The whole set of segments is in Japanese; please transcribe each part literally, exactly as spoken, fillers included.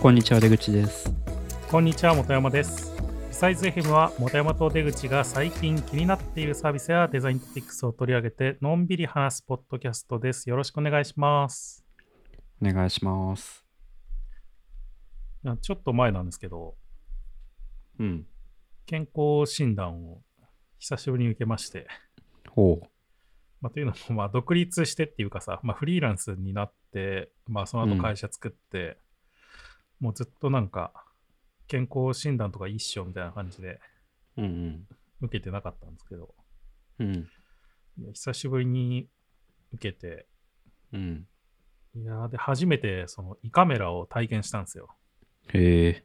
こんにちは、出口です。こんにちは、本山です。ビサイズエフエムは本山と出口が最近気になっているサービスやデザイントピックスを取り上げてのんびり話すポッドキャストです。よろしくお願いします。お願いします。ちょっと前なんですけど、うん、健康診断を久しぶりに受けまして、ほう、まあ、というのもまあ独立してっていうかさ、まあ、フリーランスになって、まあ、その後会社作って、うん、もうずっとなんか健康診断とか一緒みたいな感じで受けてなかったんですけど、うん、いや久しぶりに受けて、うん、いやで初めてその胃カメラを体験したんですよ。へ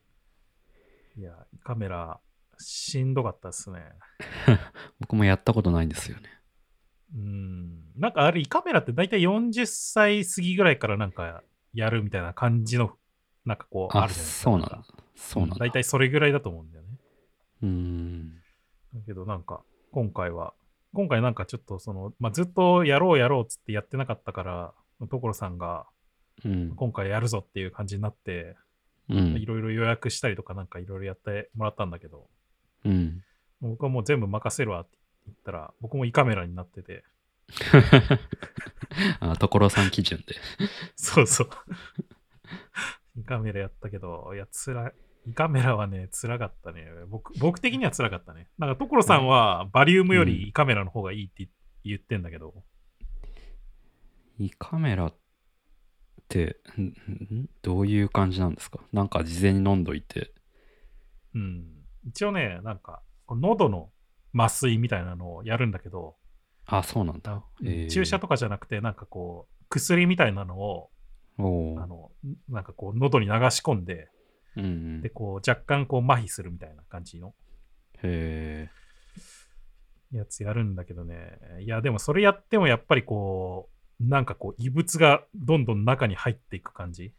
え。いや胃カメラしんどかったですね。僕もやったことないんですよね。うん、なんかあれ胃カメラって大体よんじゅっさい過ぎぐらいからなんかやるみたいな感じのなんかこうあるじゃないですか。あ、そうなんだ。そうなんだ。大体それぐらいだと思うんだよね。うーん。だけどなんか今回は今回なんかちょっとその、まあ、ずっとやろうやろうっつってやってなかったから所さんが、うん、今回やるぞっていう感じになって。いろいろ予約したりとかなんかいろいろやってもらったんだけど、うん、僕はもう全部任せるわって言ったら僕も胃カメラになっててあ、所さん基準でそうそう胃カメラやったけど、いやつら胃カメラはねつらかったね。 僕, 僕的にはつらかったね。なんか所さんはバリウムより胃カメラの方がいいって言ってんだけど、うん、胃カメラってってどういう感じなんですか？なんか事前に飲んどいて、うん、一応ねなんか喉の麻酔みたいなのをやるんだけど、あ、そうなんだ、えー、注射とかじゃなくてなんかこう薬みたいなのをあのなんかこう喉に流し込んで、うんうん、でこう若干こう麻痺するみたいな感じのへやつやるんだけどね。いやでもそれやってもやっぱりこうなんかこう異物がどんどん中に入っていく感じ、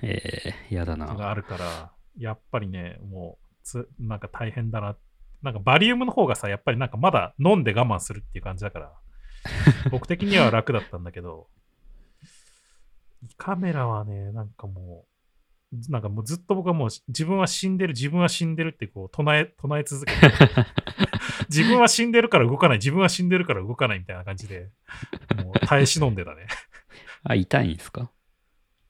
えー、やだながあるからやっぱりねもうつなんか大変だな。なんかバリウムの方がさやっぱりなんかまだ飲んで我慢するっていう感じだから僕的には楽だったんだけど胃カメラはねなんかもうなんかもうずっと僕はもう自分は死んでる自分は死んでるってこう唱え唱え続けて自分は死んでるから動かない自分は死んでるから動かないみたいな感じでもう耐え忍んでたねあ、痛いんですか？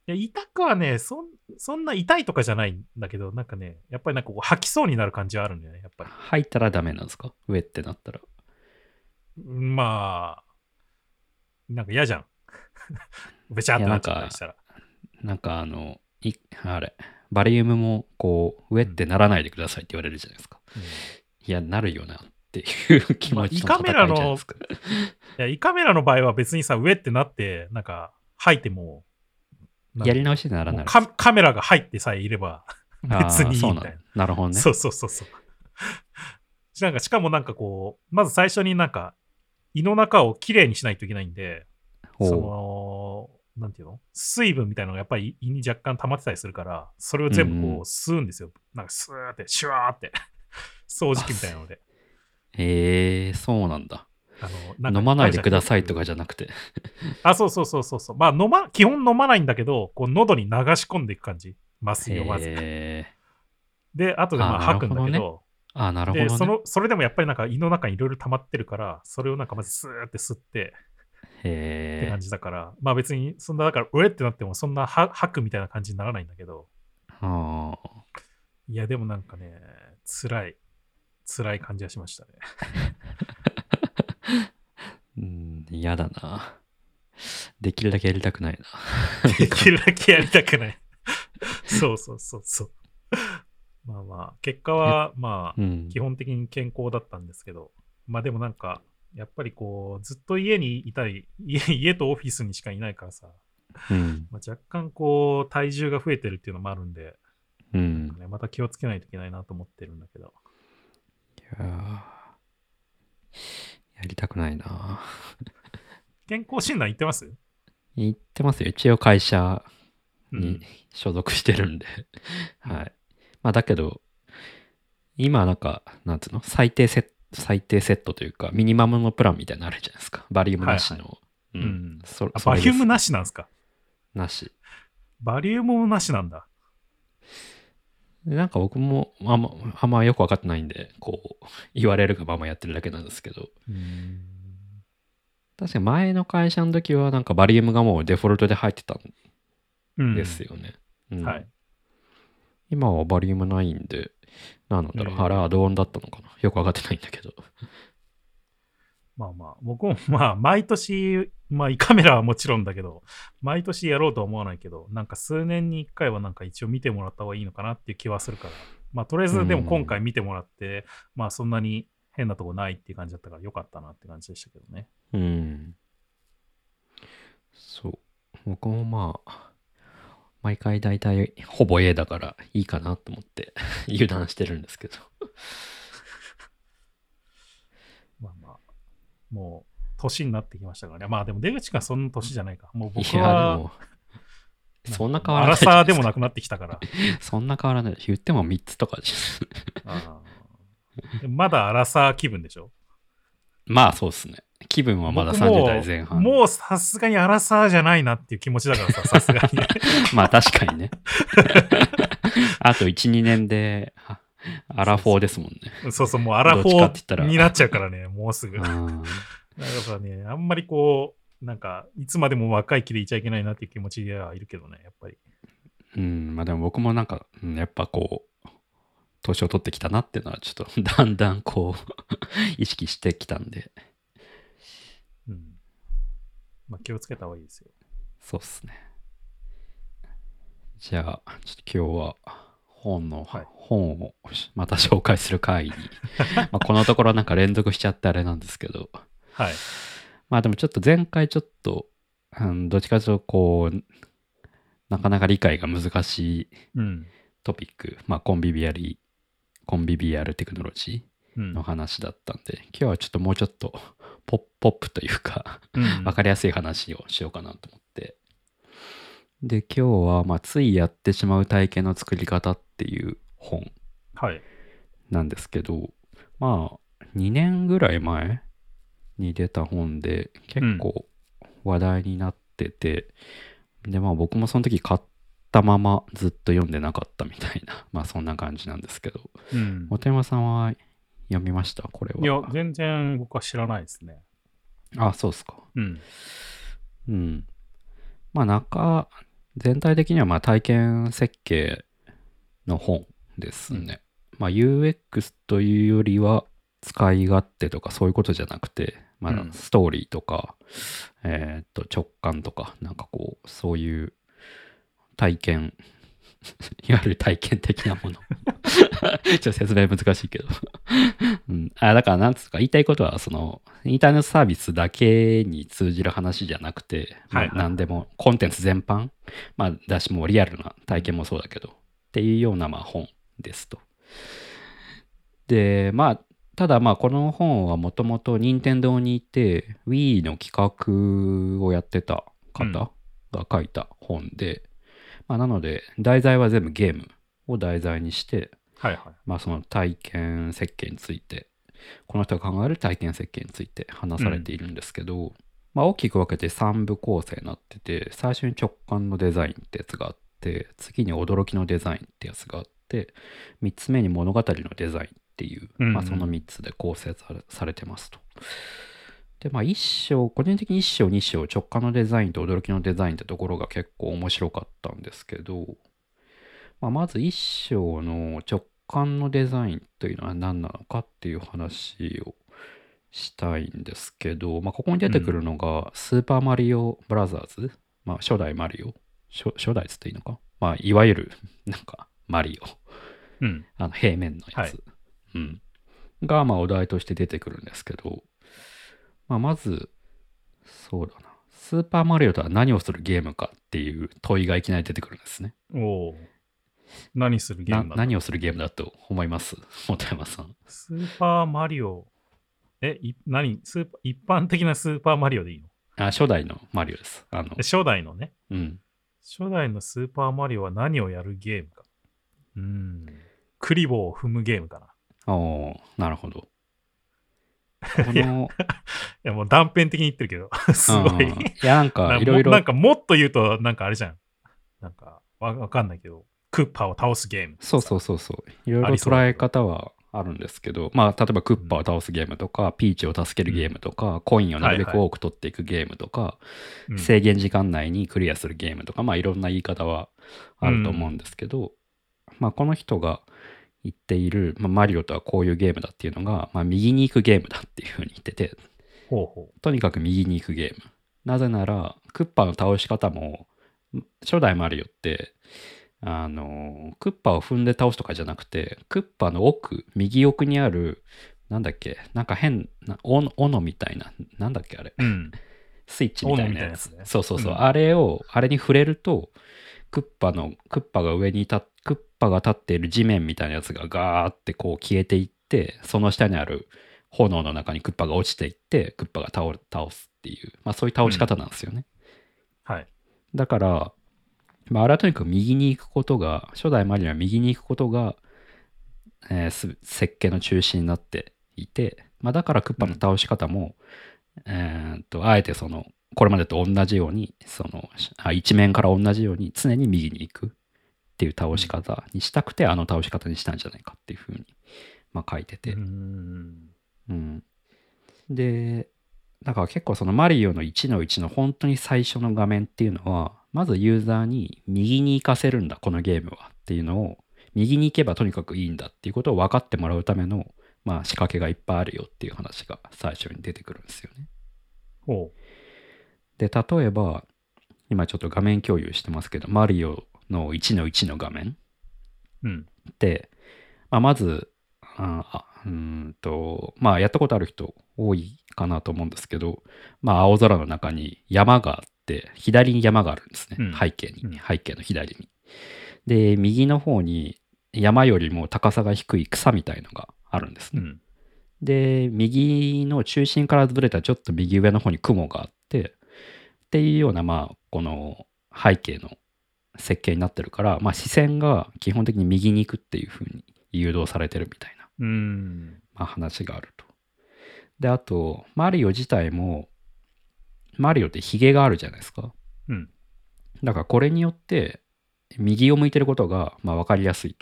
いや痛くはね そ, そんな痛いとかじゃないんだけどなんかねやっぱりなんかこう吐きそうになる感じはあるんだよね。やっぱり吐いたらダメなんですか？上ってなったらまあなんか嫌じゃんべちゃってなっちゃったりしたらなん か, なんかあのいあれバリウムもこう上ってならないでくださいって言われるじゃないですか、うん、いやなるよなっていう気持ちの戦いじゃないですか。まあ、胃カメラの、いや、胃カメラの場合は別にさ上ってなってなんか吐いてもやり直しにならない。カメラが入ってさえいれば別にいいみたいな。そうなん。なるほどね。そうそうそうそう。なんかしかもなんかこうまず最初になんか胃の中をきれいにしないといけないんで、そのなんていうの水分みたいなのがやっぱり胃に若干溜まってたりするからそれを全部こう吸うんですよ。うんうん、なんかスーってシュワーって掃除機みたいなので。えー、そうなんだ。あのなんか飲まないでくださいとかじゃなくてあ、そうそうそうそうそう、まあ飲ま基本飲まないんだけどこう喉に流し込んでいく感じ麻酔をまず、えー、で後でまあ吐くんだけど、あ、なるほどね。あ、なるほどね。でそのそれでもやっぱりなんか胃の中にいろいろ溜まってるからそれをなんかまずスーって吸って、えー、って感じだからまあ別にそんなだからうえってなってもそんな吐くみたいな感じにならないんだけど、はあ、いやでもなんかね辛い辛い感じがしましたねうん、嫌だな。できるだけやりたくないなできるだけやりたくないそうそうそうそうまあまあ結果はまあ、うん、基本的に健康だったんですけど、まあでもなんかやっぱりこうずっと家にいたり 家, 家とオフィスにしかいないからさ、うんまあ、若干こう体重が増えてるっていうのもあるんで、うんなんかね、また気をつけないといけないなと思ってるんだけど、いややりたくないな健康診断行ってます？行ってますよ。一応会社に所属してるんで、うん、はい。まあだけど今なんかなんつうの最低セット最低セットというかミニマムのプランみたいなのあるじゃないですか。バリウムなしの、はいはい、うん、うん、そバリウムなしなんですか？なし。バリウムもなしなんだ。でなんか僕もあんま、あんまよく分かってないんでこう言われるがままやってるだけなんですけど、うーん確かに前の会社の時はなんかバリウムがもうデフォルトで入ってたんですよね、うんうんはい、今はバリウムないんでなんだろう、うん、腹はどうだったのかなよく分かってないんだけどまあまあ僕もまあ毎年、まあ、カメラはもちろんだけど毎年やろうとは思わないけどなんか数年にいっかいはなんか一応見てもらった方がいいのかなっていう気はするからまあとりあえずでも今回見てもらって、うん、まあそんなに変なとこないっていう感じだったからよかったなって感じでしたけどね。うんそう僕もまあ毎回大体ほぼ A だからいいかなと思って油断してるんですけどまあまあもう年になってきましたからね。まあでも出口がそんな年じゃないか。もう僕はもそんな変わらない。アラサーでもなくなってきたから。そんな変わらない。言ってもみっつとかです。あでまだアラサー気分でしょ。まあそうですね。気分はまださんじゅう代前半。もうさすがにアラサーじゃないなっていう気持ちだからさ、さすがに。まあ確かにね。あといち、にねんで。アラフォーですもんね。そうそう、もうアラフォーになっちゃうからね、もうすぐ。だからね、あんまりこう、なんか、いつまでも若い気でいちゃいけないなっていう気持ちではいるけどね、やっぱり。うん、まあでも僕もなんか、やっぱこう、年を取ってきたなっていうのは、ちょっとだんだんこう、意識してきたんで。うん。まあ気をつけた方がいいですよ。そうっすね。じゃあ、ちょっと今日は。本の、はい、本をまた紹介する回にまあこのところなんか連続しちゃってあれなんですけど、はい、まあでもちょっと前回ちょっと、うん、どっちかというとこうなかなか理解が難しいトピック、うんまあ、コンビビアリコンビビアルテクノロジーの話だったんで、うん、今日はちょっともうちょっとポップポップというか分かりやすい話をしようかなと思って。で今日は、まあ、ついやってしまう体験の作り方っていう本なんですけど、はい、まあにねんぐらい前に出た本で結構話題になってて、うん、でまあ僕もその時買ったままずっと読んでなかったみたいなまあそんな感じなんですけど、うん、本山さんは読みましたこれは？いや全然僕は知らないですね。あそうですか。うん、うん、まあ中全体的にはまあ体験設計の本ですね、うんまあ、ユーエックス というよりは使い勝手とかそういうことじゃなくて、まあ、ストーリーとか、うんえー、と直感とかなんかこうそういう体験いわゆる体験的なものちょっと説明難しいけど、うん、あだからなんつうか言いたいことはそのインターネットサービスだけに通じる話じゃなくて、はいはいまあ、何でもコンテンツ全般、まあ、だしもうリアルな体験もそうだけどっていうようなまあ本ですと。でまあただまあこの本はもともと任天堂にいて Wii の企画をやってた方が書いた本で、うんまあ、なので題材は全部ゲームを題材にして、はいはいまあ、その体験設計についてこの人が考える体験設計について話されているんですけど、うんまあ、大きく分けてさん部構成になってて最初に直感のデザインってやつがあって次に驚きのデザインってやつがあってみっつめに物語のデザインっていう、うんうんまあ、そのみっつで構成されてますと。でまあ、一章個人的にいっ章に章直感のデザインと驚きのデザインってところが結構面白かったんですけど、まあ、まずいっ章の直感のデザインというのは何なのかっていう話をしたいんですけど、まあ、ここに出てくるのがスーパーマリオブラザーズ、うんまあ、初代マリオ 初, 初代つっていいのか、まあ、いわゆるなんかマリオ、うん、あの平面のやつ、はいうん、がまあお題として出てくるんですけどまあ、まずそうだなスーパーマリオとは何をするゲームかっていう問いがいきなり出てくるんですね。お何するゲームだ何をするゲームだと思います本山さん？スーパーマリオえい何スーパ一般的なスーパーマリオでいいの？あ初代のマリオですあの初代のね、うん、初代のスーパーマリオは何をやるゲームかうんクリボーを踏むゲームかな。おなるほどこのいや、いやもう断片的に言ってるけどすごい、うん、いやなんかいろいろなんかもっと言うとなんかあれじゃんなんかわかんないけどクッパを倒すゲーム。そうそうそうそう。いろいろ捉え方はあるんですけど、まあ、例えばクッパを倒すゲームとか、うん、ピーチを助けるゲームとか、コインをなるべく多く取っていくゲームとか、はいはい、制限時間内にクリアするゲームとか、まあ、いろんな言い方はあると思うんですけど、うん、まあ、この人が言っている、まあ、マリオとはこういうゲームだっていうのが、まあ、右に行くゲームだっていうふうに言ってて、ほうほう、とにかく右に行くゲーム。なぜならクッパの倒し方も初代マリオってあのクッパを踏んで倒すとかじゃなくて、クッパの奥、右奥にあるなんだっけ、なんか変な斧みたいな、なんだっけあれ、うん、スイッチみたいなやつ、ね、そうそうそう、うん、あれをあれに触れるとクッパのクッパが上に立っクッパが立っている地面みたいなやつがガーってこう消えていって、その下にある炎の中にクッパが落ちていって、クッパが倒倒すっていう、まあ、そういう倒し方なんですよね、うん、はい。だから、まあ、あれはとにかく右に行くことが、初代マリオは右に行くことが、えー、設計の中心になっていて、まあ、だからクッパの倒し方も、うん、えー、っとあえてそのこれまでと同じように、そのあ一面から同じように常に右に行くっていう倒し方にしたくて、うん、あの倒し方にしたんじゃないかっていうふうに、まあ、書いてて、うーん、うん、でだから結構そのマリオのいちのいちの本当に最初の画面っていうのは、まずユーザーに右に行かせるんだこのゲームはっていうのを、右に行けばとにかくいいんだっていうことを分かってもらうための、まあ、仕掛けがいっぱいあるよっていう話が最初に出てくるんですよね。ほう。で例えば今ちょっと画面共有してますけど、マリオのいちのいちの画面、うん、で、まあ、まずあうんとまあやったことある人多いかなと思うんですけど、まあ、青空の中に山があって、左に山があるんですね、うん、背景に、うん、背景の左に。で右の方に山よりも高さが低い草みたいのがあるんですね、うん、で右の中心からずれたちょっと右上の方に雲があってっていうような、まあこの背景の設計になってるから、まあ視線が基本的に右に行くっていう風に誘導されてるみたいな、うーん、まあ、話があると。であとマリオ自体も、マリオってヒゲがあるじゃないですか、うん、だからこれによって右を向いてることがまあ分かりやすい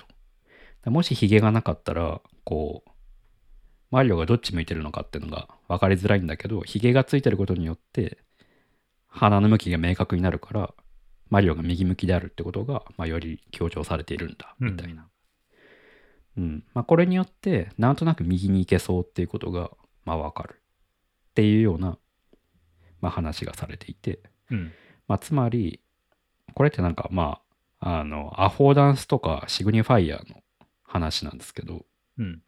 と。もしヒゲがなかったらこうマリオがどっち向いてるのかっていうのが分かりづらいんだけど、ヒゲがついてることによって鼻の向きが明確になるから、マリオが右向きであるってことがまあより強調されているんだみたいな、うんうん、まあ、これによってなんとなく右に行けそうっていうことがまあ分かるっていうような、まあ、話がされていて、うん、まあ、つまりこれってなんかまああのアフォーダンスとかシグニファイアの話なんですけど、うん、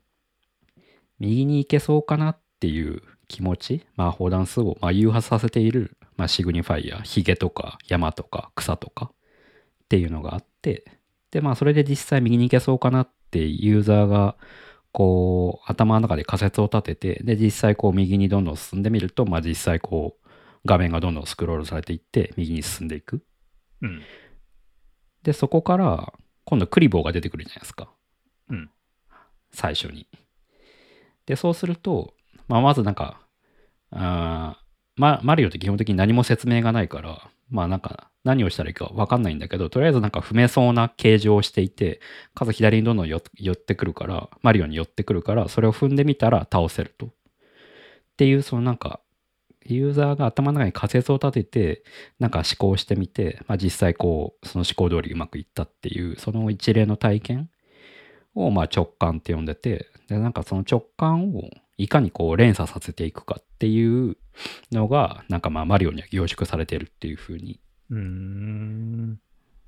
右に行けそうかなっていう気持ち、まあ、アフォーダンスをまあ誘発させている、まあ、シグニファイア、ヒゲとか山とか草とかっていうのがあって、でまあそれで実際右に行けそうかなってでユーザーがこう頭の中で仮説を立てて、で実際こう右にどんどん進んでみると、まあ、実際こう画面がどんどんスクロールされていって右に進んでいく、うん、でそこから今度クリボーが出てくるじゃないですか、うん、最初に。でそうすると、まあ、まずなんかあ、ま、マリオって基本的に何も説明がないから。まあなんか何をしたらいいか分かんないんだけど、とりあえずなんか不明そうな形状をしていて、数左にどんどん寄ってくるから、マリオに寄ってくるから、それを踏んでみたら倒せるとっていう、そのなんかユーザーが頭の中に仮説を立ててなんか思考してみて、まあ実際こうその思考通りうまくいったっていう、その一例の体験をまあ直感って呼んでて、でなんかその直感をいかにこう連鎖させていくかっていうのがなんかまあマリオには凝縮されてるっていう風にうーん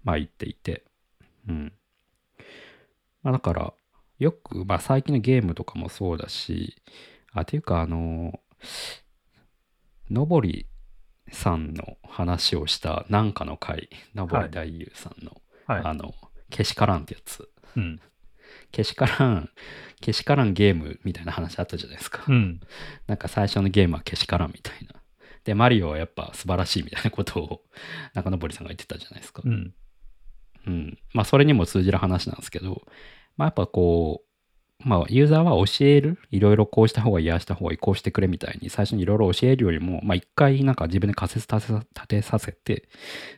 まあ言っていて、うん、まあだからよくまあ最近のゲームとかもそうだし、あっていうかあののぼりさんの話をしたなんかの回、のぼり大優さんの、はい、あのけしからんってやつ、うん、けしからんけしからんゲームみたいな話あったじゃないですか、うん、なんか最初のゲームはけしからんみたいなで、マリオはやっぱ素晴らしいみたいなことを中野堀さんが言ってたじゃないですか、うんうん、まあそれにも通じる話なんですけど、まあやっぱこうまあ、ユーザーは教える、いろいろこうした方がいい、ああした方がいい、こうしてくれみたいに最初にいろいろ教えるよりも、まあ、一回なんか自分で仮説立てさせて、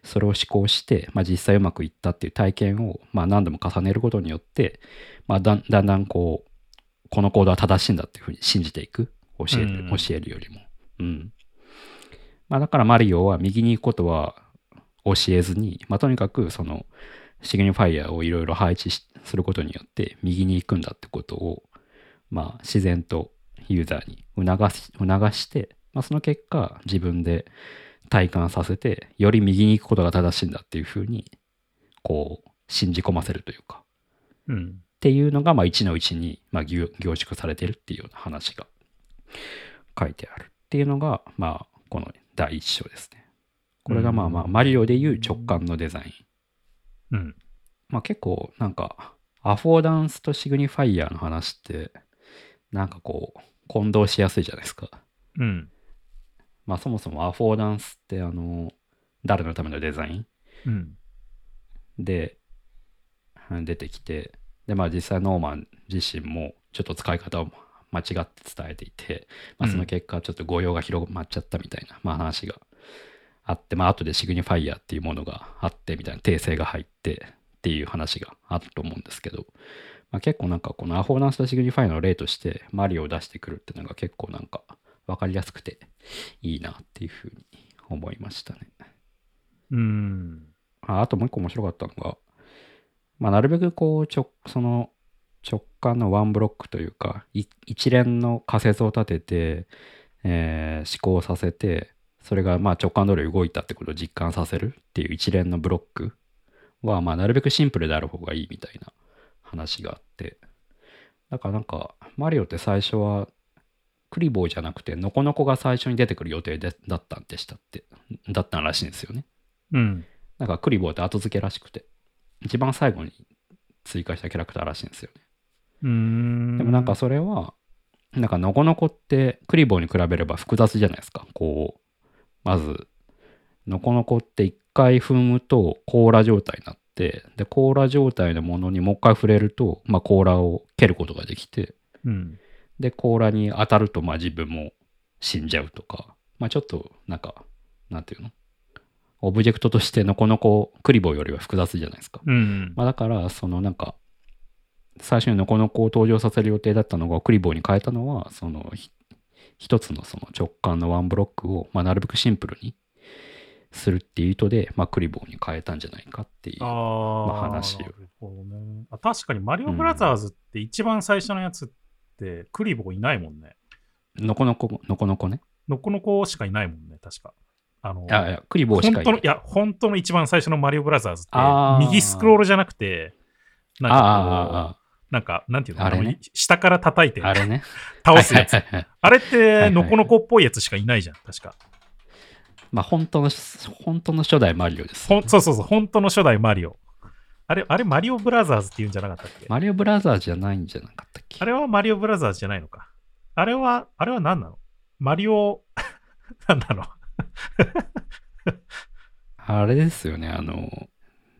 それを思考して、まあ、実際うまくいったっていう体験を、まあ、何度も重ねることによって、まあ、だんだんこうこの行動は正しいんだっていうふうに信じていく、教える、教えるよりも、うん、まあ、だからマリオは右に行くことは教えずに、まあ、とにかくそのシグニファイアをいろいろ配置することによって右に行くんだってことを、まあ、自然とユーザーに促し、促して、まあ、その結果自分で体感させて、より右に行くことが正しいんだっていうふうにこう信じ込ませるというか、うん、っていうのがまあいちのいちにまあ凝縮されてるっていうような話が書いてあるっていうのが、まあ、この第一章ですね。これがまあまあマリオでいう直感のデザイン。うん、まあ結構なんかアフォーダンスとシグニファイアの話ってなんかこう混同しやすいじゃないですか。うん。まあそもそもアフォーダンスってあの誰のためのデザイン、うん、で出てきて、でまあ実際ノーマン自身もちょっと使い方を間違って伝えていて、まあ、その結果ちょっと誤用が広まっちゃったみたいな、うん、まあ、話があって、まあ後でシグニファイアっていうものがあってみたいな訂正が入ってっていう話があると思うんですけど、まあ、結構なんかこのアフォーダンスとシグニファイアの例としてマリオを出してくるっていうのが結構なんか分かりやすくていいなっていうふうに思いましたね。うーん。あ、あともう一個面白かったのが、まあ、なるべくこうちょその直感のワンブロックというかい一連の仮説を立てて、えー、思考させて、それがまあ直感通り動いたってことを実感させるっていう一連のブロックはまあなるべくシンプルである方がいいみたいな話があって、だからなんかマリオって最初はクリボーじゃなくてノコノコが最初に出てくる予定でだったんでしたってだったらしいんですよね。うん。なんかクリボーって後付けらしくて一番最後に追加したキャラクターらしいんですよね。うーん。でもなんかそれはなんかノコノコってクリボーに比べれば複雑じゃないですか。こうまずノコノコって一回踏むと甲羅状態になって、で甲羅状態のものにもう一回触れると、まあ、甲羅を蹴ることができて、うん、で甲羅に当たるとまあ自分も死んじゃうとか、まあ、ちょっとなんかなんていうのオブジェクトとしてノコノコクリボーよりは複雑じゃないですか、うんうん、まあ、だからそのなんか最初にノコノコを登場させる予定だったのがクリボーに変えたのはその一つのその直感のワンブロックをまあなるべくシンプルにするっていう意図でまあクリボーに変えたんじゃないかっていう、あ、まあ、話を。なるほどね。あ、確かにマリオブラザーズって一番最初のやつってクリボーいないもんね。ノコノコ、ノコノコね。ノコノコしかいないもんね、確か。あの、あ、いや、クリボーしかいない。いや、本当の一番最初のマリオブラザーズって右スクロールじゃなくて、なんかこう、あなんかなんていうの、あれ、ね、下から叩いてあれ、ね、倒すやつ、はいはいはい、あれってノコノコっぽいやつしかいないじゃん、はいはいはい、確か。まあ本当の本当の初代マリオです、ね、そうそうそう、本当の初代マリオ、あれあれマリオブラザーズって言うんじゃなかったっけ。マリオブラザーズじゃないんじゃなかったっけ。あれはマリオブラザーズじゃないのか。あれはあれは何なの、マリオ何なのあれですよね、あの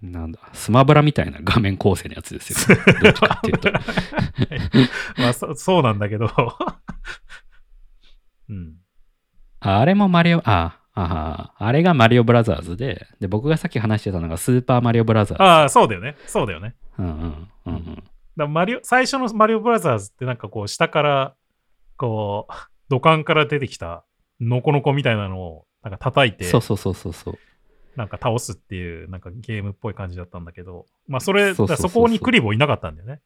なんだスマブラみたいな画面構成のやつですよ、ね、どっちかっていうと、まあ、そ, そうなんだけど、うん、あ, あれもマリオ あ, あ, あれがマリオブラザーズ で, で僕がさっき話してたのがスーパーマリオブラザーズ。ああ、そうだよね、そうだよね、うんうんうんうん、だマリオ最初のマリオブラザーズってなんかこう下からこう土管から出てきたノコノコみたいなのをなんか叩いて、そうそうそうそうそう、なんか倒すっていうなんかゲームっぽい感じだったんだけど、まあそれ、そこにクリボーいなかったんだよね。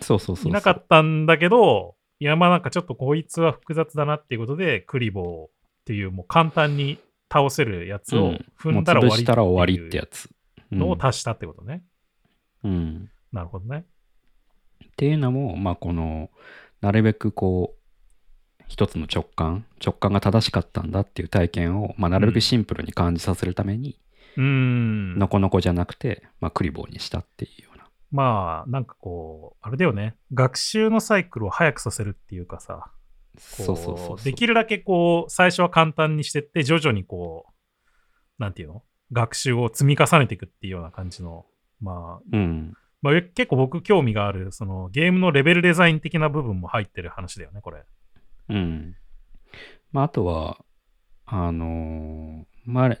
そうそうそうそう。いなかったんだけど、いやまあなんかちょっとこいつは複雑だなっていうことでクリボーっていうもう簡単に倒せるやつを踏んだら終わり、うん、もう潰したら終わりってやつのを足したってことね。うん。なるほどね。っていうのもまあこのなるべくこう一つの直感直感が正しかったんだっていう体験を、まあ、なるべくシンプルに感じさせるために、うん、のこのこじゃなくて、まあ、クリボーにしたっていうような。まあなんかこうあれだよね、学習のサイクルを早くさせるっていうかさ、そうそうそうそう、できるだけこう最初は簡単にしてって徐々にこうなんていうの学習を積み重ねていくっていうような感じの、まあ、うん、まあ、結構僕興味があるそのゲームのレベルデザイン的な部分も入ってる話だよねこれ。うん。まあ、あとはあのー、マレ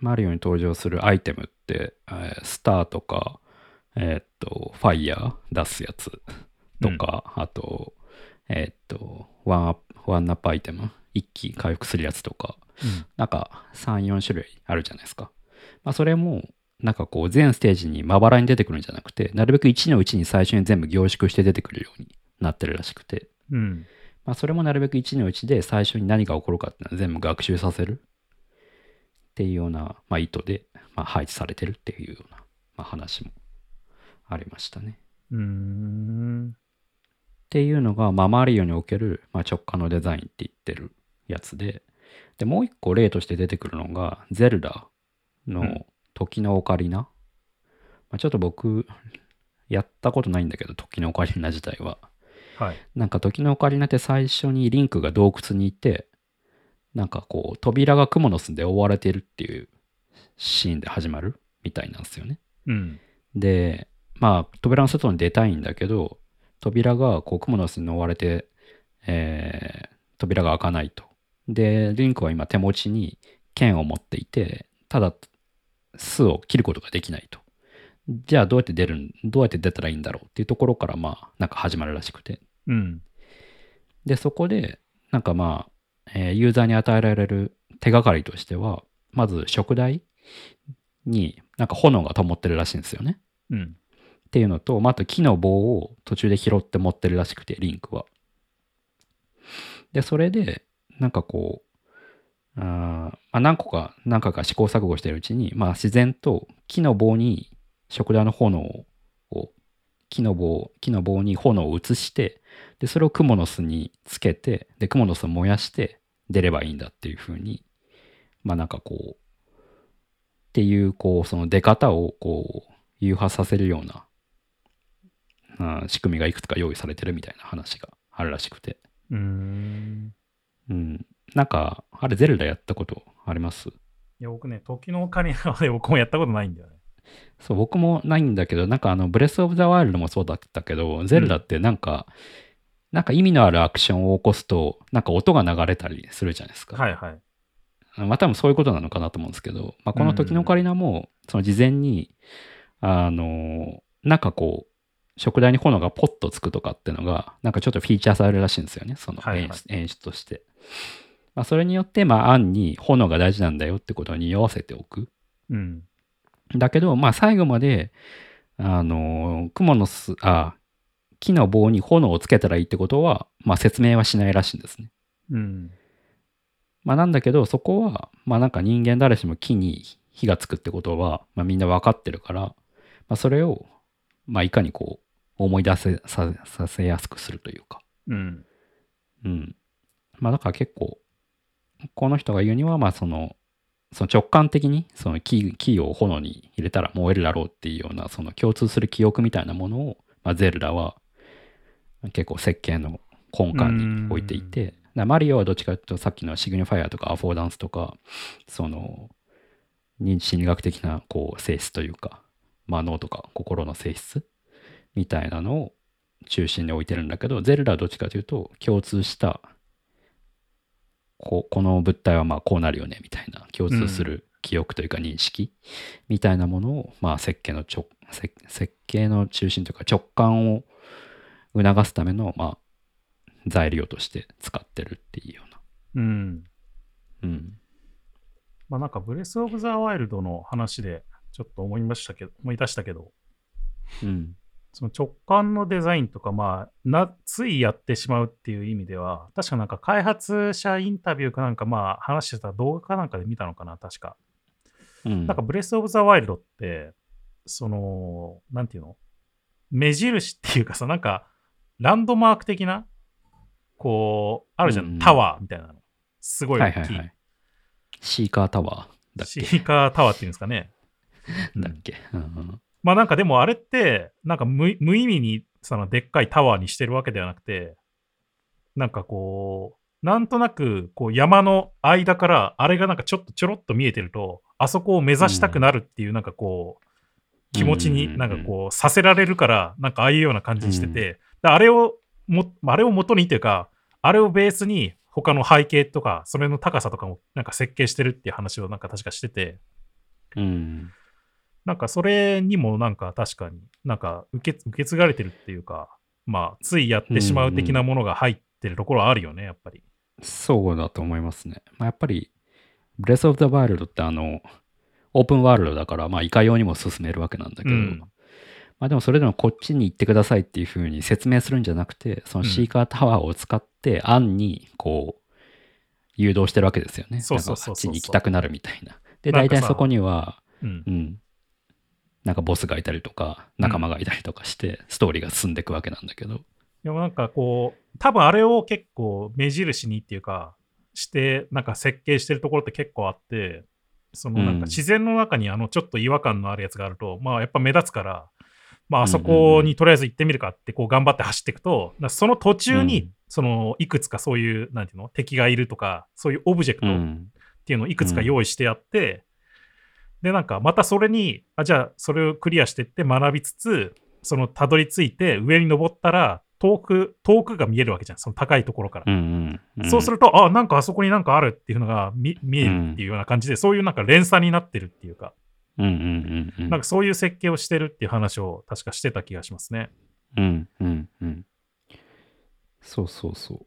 マリオに登場するアイテムって、えー、スターとか、えー、っとファイヤー出すやつとか、うん、あとえー、っとワンアップワンナップアイテム一気回復するやつとか、うん、なんか さん,よん 種類あるじゃないですか。まあ、それもなんかこう全ステージにまばらに出てくるんじゃなくて、なるべくいちのうちに最初に全部凝縮して出てくるようになってるらしくて、うん、まあ、それもなるべくいちのうちで最初に何が起こるかっていうのは全部学習させるっていうような、まあ、意図で、まあ、配置されてるっていうような、まあ、話もありましたね。うーんっていうのが、まあ、マリオにおける、まあ、直感のデザインって言ってるやつで、でもう一個例として出てくるのがゼルダの時のオカリナ、うん、まあ、ちょっと僕やったことないんだけど時のオカリナ自体は、はい、なんか時のオカリナって最初にリンクが洞窟にいて、なんかこう扉がクモの巣で覆われてるっていうシーンで始まるみたいなんですよね、うん、でまあ扉の外に出たいんだけど扉がこうクモの巣に覆われて、えー、扉が開かないと。でリンクは今手持ちに剣を持っていて、ただ巣を切ることができないと。じゃあどうやって出るんどうやって出たらいいんだろうっていうところから、まあなんか始まるらしくて、うん、でそこでなんかまあ、えー、ユーザーに与えられる手がかりとしては、まず食台になんか炎が灯ってるらしいんですよね、うん、っていうのと、まあ、あと木の棒を途中で拾って持ってるらしくてリンクは。でそれでなんかこうあ、まあ、何個か何回か試行錯誤しているうちに、まあ、自然と木の棒に食台の炎を木の棒木の棒に炎を移して、でそれをクモの巣につけて、でクモの巣を燃やして出ればいいんだっていう風に、まあなんかこうっていうこうその出方をこう誘発させるような、うん、仕組みがいくつか用意されてるみたいな話があるらしくて、うーんうん、なんかあれゼルダやったことあります？いや僕ね時のオカリナで僕もやったことないんだよね。そう僕もないんだけど、なんかあのブレス・オブ・ザ・ワイルドもそうだったけど、ゼルダってなんか、うん、なんか意味のあるアクションを起こすとなんか音が流れたりするじゃないですか。はいはい。まあ多分そういうことなのかなと思うんですけど、まあ、この時のオカリナもその事前に、うん、あのなんかこう食台に炎がポッとつくとかっていうのがなんかちょっとフィーチャーされるらしいんですよね、その演出、はいはい、演出として、まあ、それによってまあ暗に炎が大事なんだよってことを匂わせておく、うん、だけどまあ最後まであの雲の巣あ木の棒に炎をつけたらいいってことはまあ説明はしないらしいんですね、うん、まあなんだけどそこはまあなんか人間誰しも木に火がつくってことはまあみんな分かってるから、まあ、それをまあいかにこう思い出せ さ, させやすくするというか、うんうん、まあだから結構この人が言うにはまあそのその直感的にその 木, 木を炎に入れたら燃えるだろうっていうようなその共通する記憶みたいなものを、まあ、ゼルダは結構設計の根幹に置いていて、マリオはどっちかというとさっきのシグニファイアとかアフォーダンスとかその認知心理学的なこう性質というか、まあ、脳とか心の性質みたいなのを中心に置いてるんだけど、ゼルダはどっちかというと共通したこ、この物体はまあこうなるよねみたいな共通する記憶というか認識みたいなものを、まあ設計のちょ、設計の中心というか直感を促すためのまあ材料として使ってるっていうような。うん。うん。まあなんかブレス・オブ・ザ・ワイルドの話でちょっと思いましたけど、思い出したけど。うん。その直感のデザインとか、まあ、なついやってしまうっていう意味では、確かなんか開発者インタビューかなんか、まあ、話してた動画かなんかで見たのかな、確か。うん、なんか、ブレス・オブ・ザ・ワイルドって、その、なんていうの？目印っていうかさ、なんか、ランドマーク的な、こう、あるじゃん、うん、タワーみたいなの。すごい大きい。はいはいはい、シーカータワーだっけ？シーカータワーっていうんですかね。だっけ。うん、まあなんかでもあれってなんか 無, 無意味にそのでっかいタワーにしてるわけではなくて、なんかこうなんとなくこう山の間からあれがなんかちょっとちょろっと見えてるとあそこを目指したくなるっていうなんかこう気持ちになんかこうさせられるからなんかああいうような感じにしてて、あれをもあれを元にというかあれをベースに他の背景とかそれの高さとかもなんか設計してるっていう話をなんか確かしてて、うん、なんかそれにもなんか確かになんか受け、受け継がれてるっていうか、まあついやってしまう的なものが入ってるところはあるよね、やっぱり。そうだと思いますね。まあ、やっぱりブレス・オブ・ザ・ワイルドってあのオープンワールドだから、まあ、いかようにも進めるわけなんだけど、うん、まあでもそれでもこっちに行ってくださいっていう風に説明するんじゃなくて、そのシーカータワーを使って案にこう誘導してるわけですよね。そうそうそうそうそう。あっちに行きたくなるみたいな。で、大体そこには、うんうん、なんかボスがいたりとか仲間がいたりとかして、うん、ストーリーが進んでいくわけなんだけど。でもなんかこう多分あれを結構目印にっていうかしてなんか設計してるところって結構あって、そのなんか自然の中にあのちょっと違和感のあるやつがあると、うん、まあやっぱ目立つから、まあ、あそこにとりあえず行ってみるかってこう頑張って走っていくと、うん、その途中にそのいくつかそういうなんていうの敵がいるとかそういうオブジェクトっていうのをいくつか用意してやって、うん、でなんかまたそれにあじゃあそれをクリアしていって学びつつ、そのたどり着いて上に登ったら遠く遠くが見えるわけじゃん、その高いところから、うんうんうん、そうするとあなんかあそこになんかあるっていうのが 見, 見えるっていうような感じで、うん、そういうなんか連鎖になってるっていうか、うんうんうんうん、なんかそういう設計をしてるっていう話を確かしてた気がしますね。うんうんうん。そうそうそう。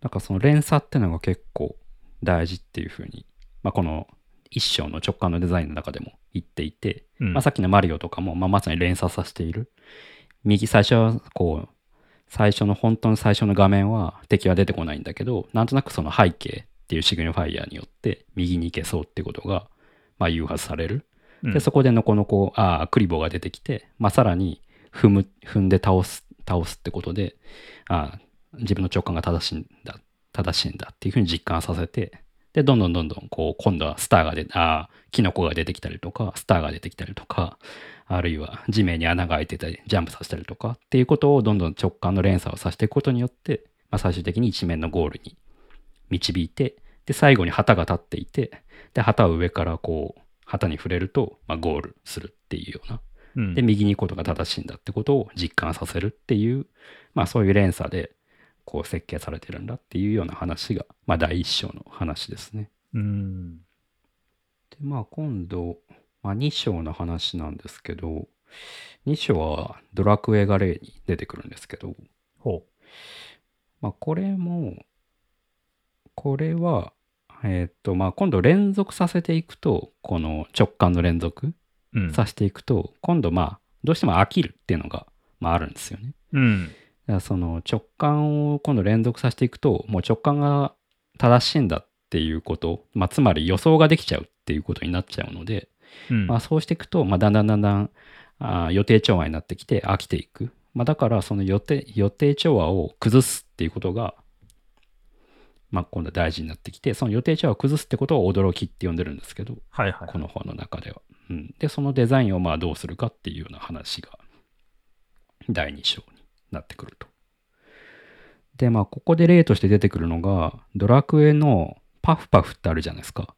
なんかその連鎖ってのが結構大事っていうふうに、まあ、この一章の直感のデザインの中でも言っていて、うん、まあ、さっきのマリオとかも、まあ、まさに連鎖させている。右最初はこう最初の本当の最初の画面は敵は出てこないんだけど、なんとなくその背景っていうシグニファイアによって右に行けそうってことがまあ誘発される、うん、でそこでのこのこうあクリボーが出てきて、まあ、さらに踏む踏んで倒す倒すってことで、あ自分の直感が正しいんだ正しいんだっていうふうに実感させて、でどんどんどんどんこう今度はスターが出あキノコが出てきたりとかスターが出てきたりとか、あるいは地面に穴が開いてたりジャンプさせたりとかっていうことをどんどん直感の連鎖をさせていくことによって、まあ、最終的に一面のゴールに導いて、で最後に旗が立っていて、で旗を上からこう旗に触れると、まあ、ゴールするっていうような、うん、で右に行くことが正しいんだってことを実感させるっていう、まあ、そういう連鎖でこう設計されてるんだっていうような話が、まあ、第一章の話ですね。うん。でまあ今度、まあ、に章の話なんですけど、に章はドラクエが例に出てくるんですけど、ほう。まあこれもこれはえっとまあ今度連続させていくと、この直感の連続させていくと、うん、今度まあどうしても飽きるっていうのが、まあ、あるんですよね。うん。その直感を今度連続させていくと、もう直感が正しいんだっていうこと、まあ、つまり予想ができちゃうっていうことになっちゃうので、うん、まあ、そうしていくと、まあ、だんだんだんだんあ予定調和になってきて飽きていく、まあ、だからその予定、予定調和を崩すっていうことが、まあ、今度大事になってきて、その予定調和を崩すってことを驚きって呼んでるんですけど、はいはい、この本の中では、うん、でそのデザインをまあどうするかっていうような話がだいに章になってくると。でまあここで例として出てくるのがドラクエのパフパフってあるじゃないですか。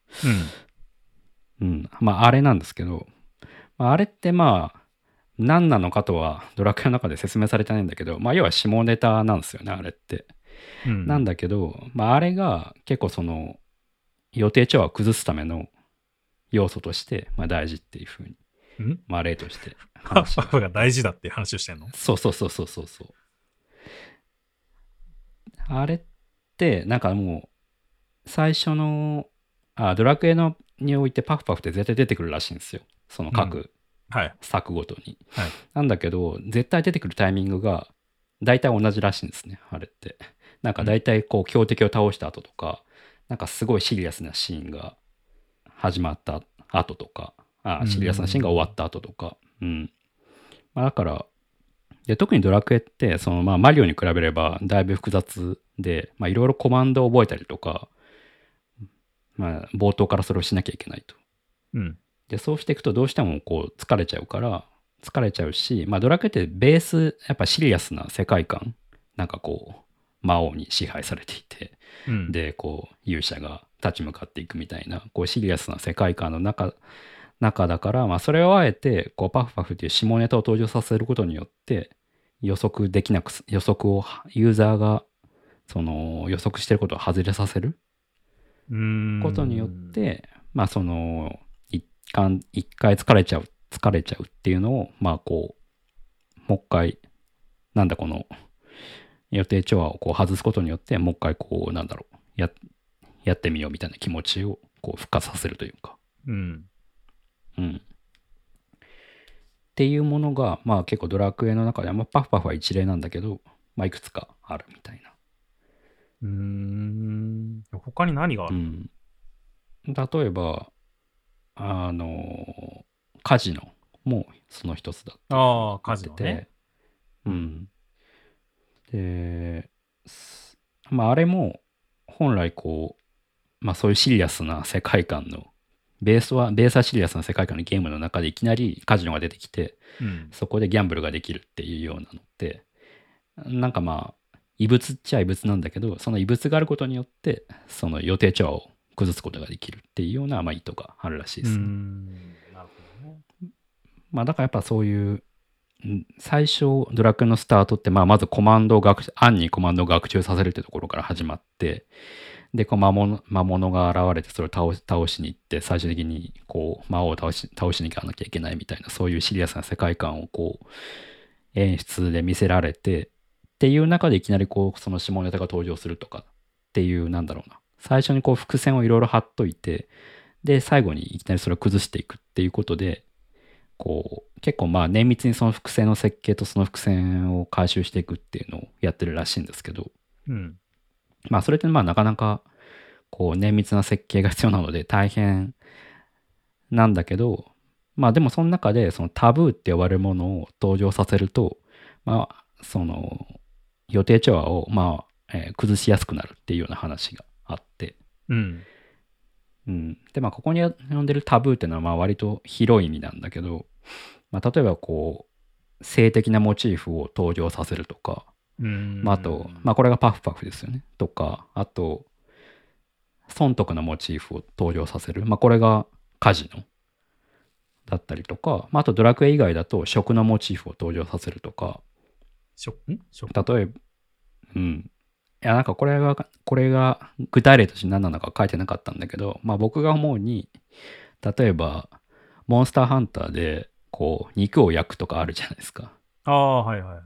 うん、うん、まああれなんですけど、まあ、あれってまあ何なのかとはドラクエの中で説明されてないんだけど、まあ要は下ネタなんですよねあれって、うん、なんだけど、まあ、あれが結構その予定調和を崩すための要素として、まあ、大事っていうふうに、まあ例としてパフパフが大事だっていう話をしてんの。そうそうそうそうそうそう。あれってなんかもう最初のあドラクエのにおいてパフパフって絶対出てくるらしいんですよ、その各作ごとに、うんはい、なんだけど絶対出てくるタイミングが大体同じらしいんですねあれって。なんか大体こう強敵を倒した後とか、なんかすごいシリアスなシーンが始まった後とか、ああシリアスなシーンが終わった後とか、うんうんうんまあ、だからで特にドラクエってその、まあ、マリオに比べればだいぶ複雑で、いろいろコマンドを覚えたりとか、まあ、冒頭からそれをしなきゃいけないと、うん、でそうしていくとどうしてもこう疲れちゃうから疲れちゃうし、まあ、ドラクエってベースやっぱシリアスな世界観、なんかこう魔王に支配されていて、うん、でこう勇者が立ち向かっていくみたいなこうシリアスな世界観の中中だから、まあ、それをあえてこうパフパフっていう下ネタを登場させることによって予測できなく予測をユーザーがその予測してることを外れさせることによって、まあ、その一回一回疲れちゃう疲れちゃうっていうのを、まあ、こうもう一回なんだこの予定調和をこう外すことによってもう一回こうなんだろう や, やってみようみたいな気持ちをこう復活させるというか、うんうん、っていうものが、まあ、結構ドラクエの中では、まあ、パフパフは一例なんだけど、まあ、いくつかあるみたいな。うーん、他に何がある、うん、例えばあのカジノもその一つだってて、ああカジノね、うん、で、まあ、あれも本来こう、まあ、そういうシリアスな世界観のベースはベースはシリアスな世界観のゲームの中でいきなりカジノが出てきて、うん、そこでギャンブルができるっていうようなのってなんかまあ異物っちゃ異物なんだけど、その異物があることによってその予定調和を崩すことができるっていうような、まあ、意図があるらしいですね。うん、なるほどね。まあ、だからやっぱそういう最初ドラクエのスタートって、まあ、まずコマンドを学暗にコマンドを学習させるってところから始まって、でこう魔物、魔物が現れてそれを 倒, 倒しに行って最終的にこう魔王を倒 し, 倒しに行かなきゃいけないみたいな、そういうシリアスな世界観をこう演出で見せられてっていう中でいきなりこうその下ネタが登場するとかっていう、なんだろうな、最初にこう伏線をいろいろ張っといて、で最後にいきなりそれを崩していくっていうことでこう結構まあ綿密にその伏線の設計とその伏線を回収していくっていうのをやってるらしいんですけど、うん、まあ、それってまあなかなかこう綿密な設計が必要なので大変なんだけど、まあでもその中でそのタブーって呼ばれるものを登場させると、まあその予定調和をまあえ崩しやすくなるっていうような話があって、うんうん、でまあここに呼んでるタブーっていうのはまあ割と広い意味なんだけど、まあ例えばこう性的なモチーフを登場させるとか、まあ、あと、まあ、これがパフパフですよねとか、あと損得のモチーフを登場させる、まあ、これがカジノだったりとか、まあ、あとドラクエ以外だと食のモチーフを登場させるとか、食例えば、うん、いやなんかこれがこれが具体例として何なのか書いてなかったんだけど、まあ、僕が思うに例えばモンスターハンターでこう肉を焼くとかあるじゃないですか。ああ、はいはいはい。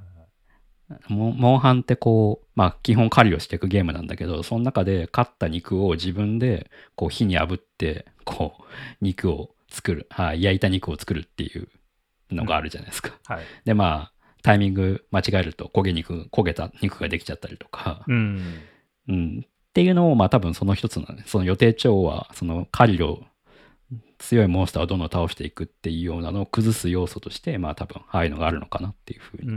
モンハンってこう、まあ、基本狩りをしていくゲームなんだけど、その中で狩った肉を自分でこう火に炙ってこう肉を作る、はあ、焼いた肉を作るっていうのがあるじゃないですか、うんはい、でまあタイミング間違えると焦げ肉焦げた肉ができちゃったりとか、うんうん、っていうのをまあ多分その一つの、ね、その予定調和、その狩りを強いモンスターをどんどん倒していくっていうようなのを崩す要素として、まあ多分ああいうのがあるのかなっていうふうに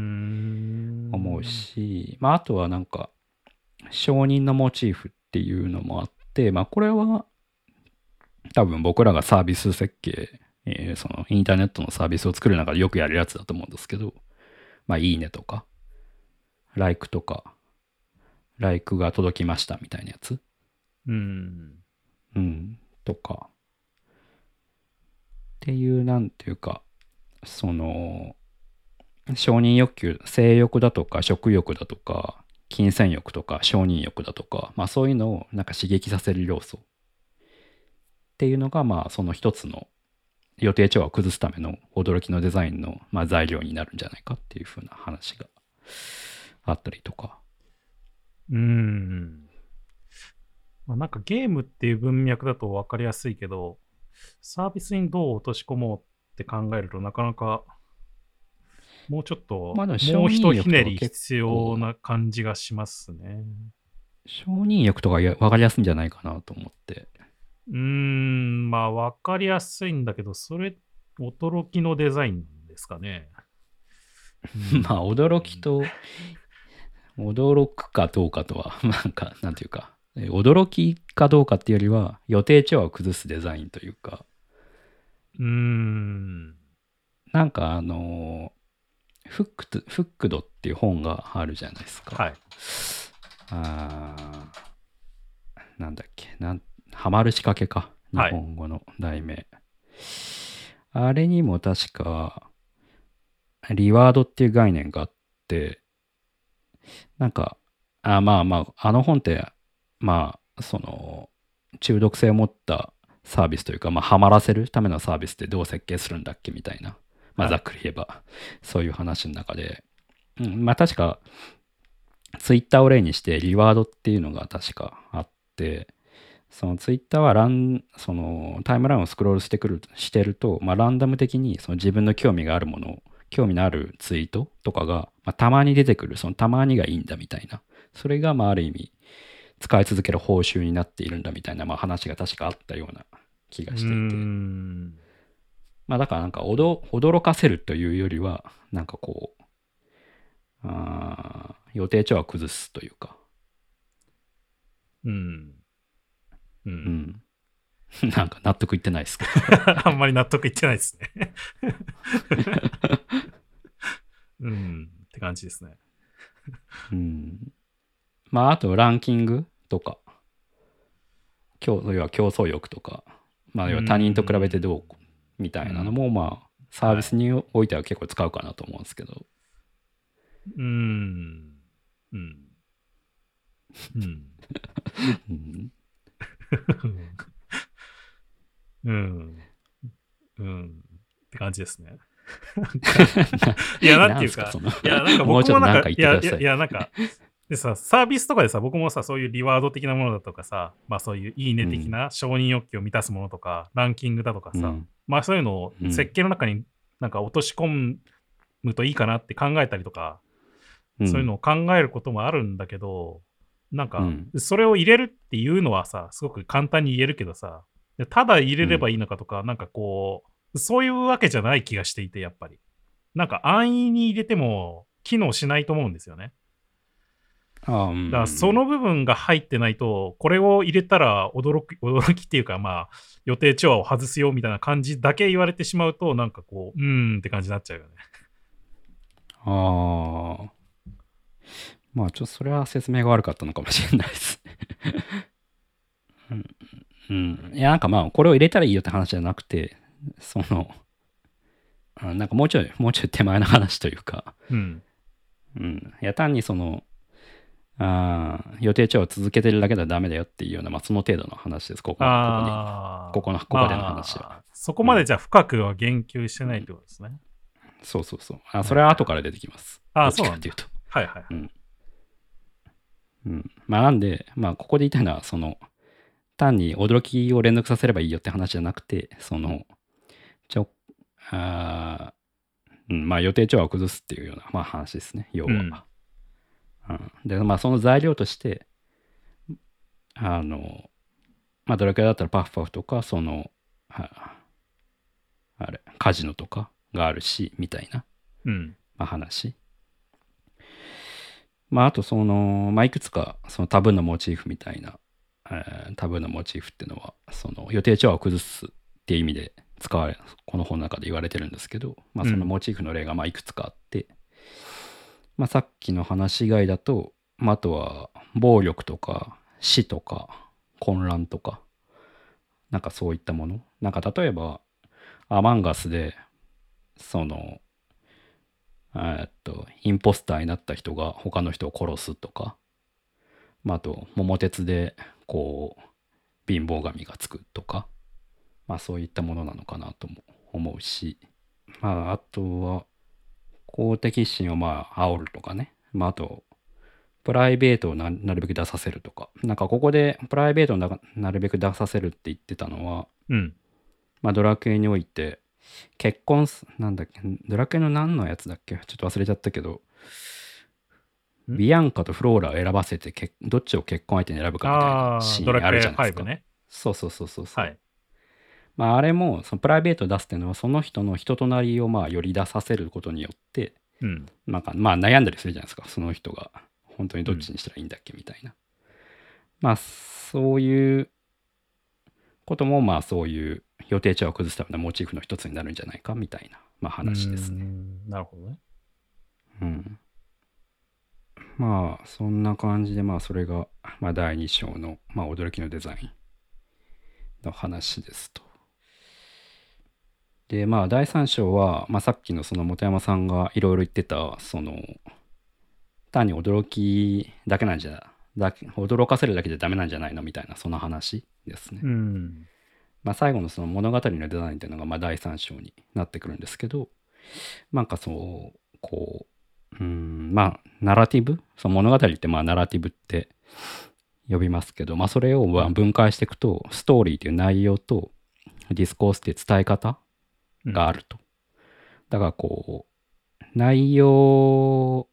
思うし、まああとはなんか証人のモチーフっていうのもあって、まあこれは多分僕らがサービス設計、えー、そのインターネットのサービスを作る中でよくやるやつだと思うんですけど、まあいいねとか、like とか、like が届きましたみたいなやつ、うん、うん、とか。っていうなんていうかその承認欲求、性欲だとか食欲だとか金銭欲とか承認欲だとか、まあ、そういうのをなんか刺激させる要素っていうのがまあその一つの予定調和を崩すための驚きのデザインのまあ材料になるんじゃないかっていう風な話があったりとか。うーん、まあ、なんかゲームっていう文脈だと分かりやすいけどサービスにどう落とし込もうって考えるとなかなかもうちょっと、まあ、もうひとひねり必要な感じがしますね。承認欲とか分かりやすいんじゃないかなと思って。うーん、まあ分かりやすいんだけどそれ驚きのデザインですかねまあ驚きと驚くかどうかとはなんかなんていうか驚きかどうかっていうよりは予定調和を崩すデザインというか、うーん、なんかあのフックとフックドっていう本があるじゃないですか。はい。あー、なんだっけ、なんハマる仕掛けか、日本語の題名、はい、あれにも確かリワードっていう概念があって、なんかあまあまああの本ってまあその中毒性を持ったサービスというか、まあ、ハマらせるためのサービスってどう設計するんだっけみたいな、まあ、ざっくり言えばそういう話の中で、うん、まあ確かツイッターを例にしてリワードっていうのが確かあって、そのツイッターはランそのタイムラインをスクロールしてくるしてると、まあ、ランダム的にその自分の興味があるものを興味のあるツイートとかが、まあ、たまに出てくる、そのたまにがいいんだみたいな、それがまあある意味使い続ける報酬になっているんだみたいな、まあ、話が確かあったような気がしていて、うーん、まあ、だからなんか驚かせるというよりはなんかこうあ予定調和崩すというか、うんうん、うんなんか納得いってないですかあんまり納得いってないですねうんって感じですねうんまああとランキングとか競要は競争欲とか、まあ要は他人と比べてどうみたいなのも、まあサービスにおいては結構使うかなと思うんですけど、うんうんうんうんうんうんって感じですね。いやなんていうか、いやなんか僕もなんか、いやいやなんかでさ、サービスとかでさ、僕もさそういうリワード的なものだとかさ、まあそういういいね的な承認欲求を満たすものとか、うん、ランキングだとかさ、うん、まあそういうのを設計の中になんか落とし込むといいかなって考えたりとか、うん、そういうのを考えることもあるんだけど、なんかそれを入れるっていうのはさすごく簡単に言えるけどさ。ただ入れればいいのかとか、うん、なんかこうそういうわけじゃない気がしていて、やっぱりなんか安易に入れても機能しないと思うんですよね。あ、うん、だからその部分が入ってないと、これを入れたら驚き驚きっていうか、まあ予定調和を外すよみたいな感じだけ言われてしまうと、なんかこううーんって感じになっちゃうよね。ああ、まあちょっとそれは説明が悪かったのかもしれないですね、うんうん、いやなんかまあこれを入れたらいいよって話じゃなくて、そのなんかもうちょいもうちょい手前の話というか、うんうん、いや単にそのあ予定調和を続けてるだけではダメだよっていうような、まあ、その程度の話です。ここここここのここでの話はそこまでじゃあ深くは言及してないってことですね、うん、そうそうそう、あそれは後から出てきます。ああそうなんだ、はいはい、うんうん、まあなんでまあここで言いたいのは、その単に驚きを連続させればいいよって話じゃなくて、そのちょあ、うん、まあ予定調和を崩すっていうような、まあ、話ですね要は、うんうん、でまあその材料としてあのまあどれくらいだったらパフパフとかそのあれカジノとかがあるしみたいな、うんまあ、話、まああとその、まあ、いくつかそのタブーのモチーフみたいな、タブーのモチーフっていうのはその予定調和を崩すっていう意味で使われこの本の中で言われてるんですけど、まあ、そのモチーフの例がまあいくつかあって、うんまあ、さっきの話以外だと、まあ、あとは暴力とか死とか混乱とかなんかそういったもの、なんか例えばアマンガスでそのえっとインポスターになった人が他の人を殺すとか、まあ、あと桃鉄でこう貧乏神がつくとか、まあそういったものなのかなとも思うし、まああとは公的心をまあ煽るとかね、まああとプライベートをなるべく出させるとか、なんかここでプライベートをなるべく出させるって言ってたのは、うん、まあドラクエにおいて結婚なんだっけ、ドラクエの何のやつだっけちょっと忘れちゃったけど。ビアンカとフローラを選ばせてけどっちを結婚相手に選ぶかみたいなシーンあるじゃないですか。ね、そうそうそうそう、はい。まああれもそのプライベートを出すっていうのはその人の人となりをまあより出させることによって、うん、なんかまあ悩んだりするじゃないですか。その人が本当にどっちにしたらいいんだっけみたいな。うん、まあそういうこともまあそういう予定調和を崩すためのモチーフの一つになるんじゃないかみたいな、まあ、話ですね。うんなるほどね。うん。まあそんな感じで、まあそれがまあだいに章のまあ驚きのデザインの話ですと。でまあだいさん章は、まあ、さっきのその本山さんがいろいろ言ってたその単に驚きだけなんじゃだ驚かせるだけじゃダメなんじゃないのみたいなその話ですね。うんまあ、最後のその物語のデザインっていうのがまあだいさん章になってくるんですけど、なんかそうこううーんまあナラティブその物語ってまあナラティブって呼びますけど、まあ、それを分解していくとストーリーという内容とディスコースという伝え方があると、だからこう内容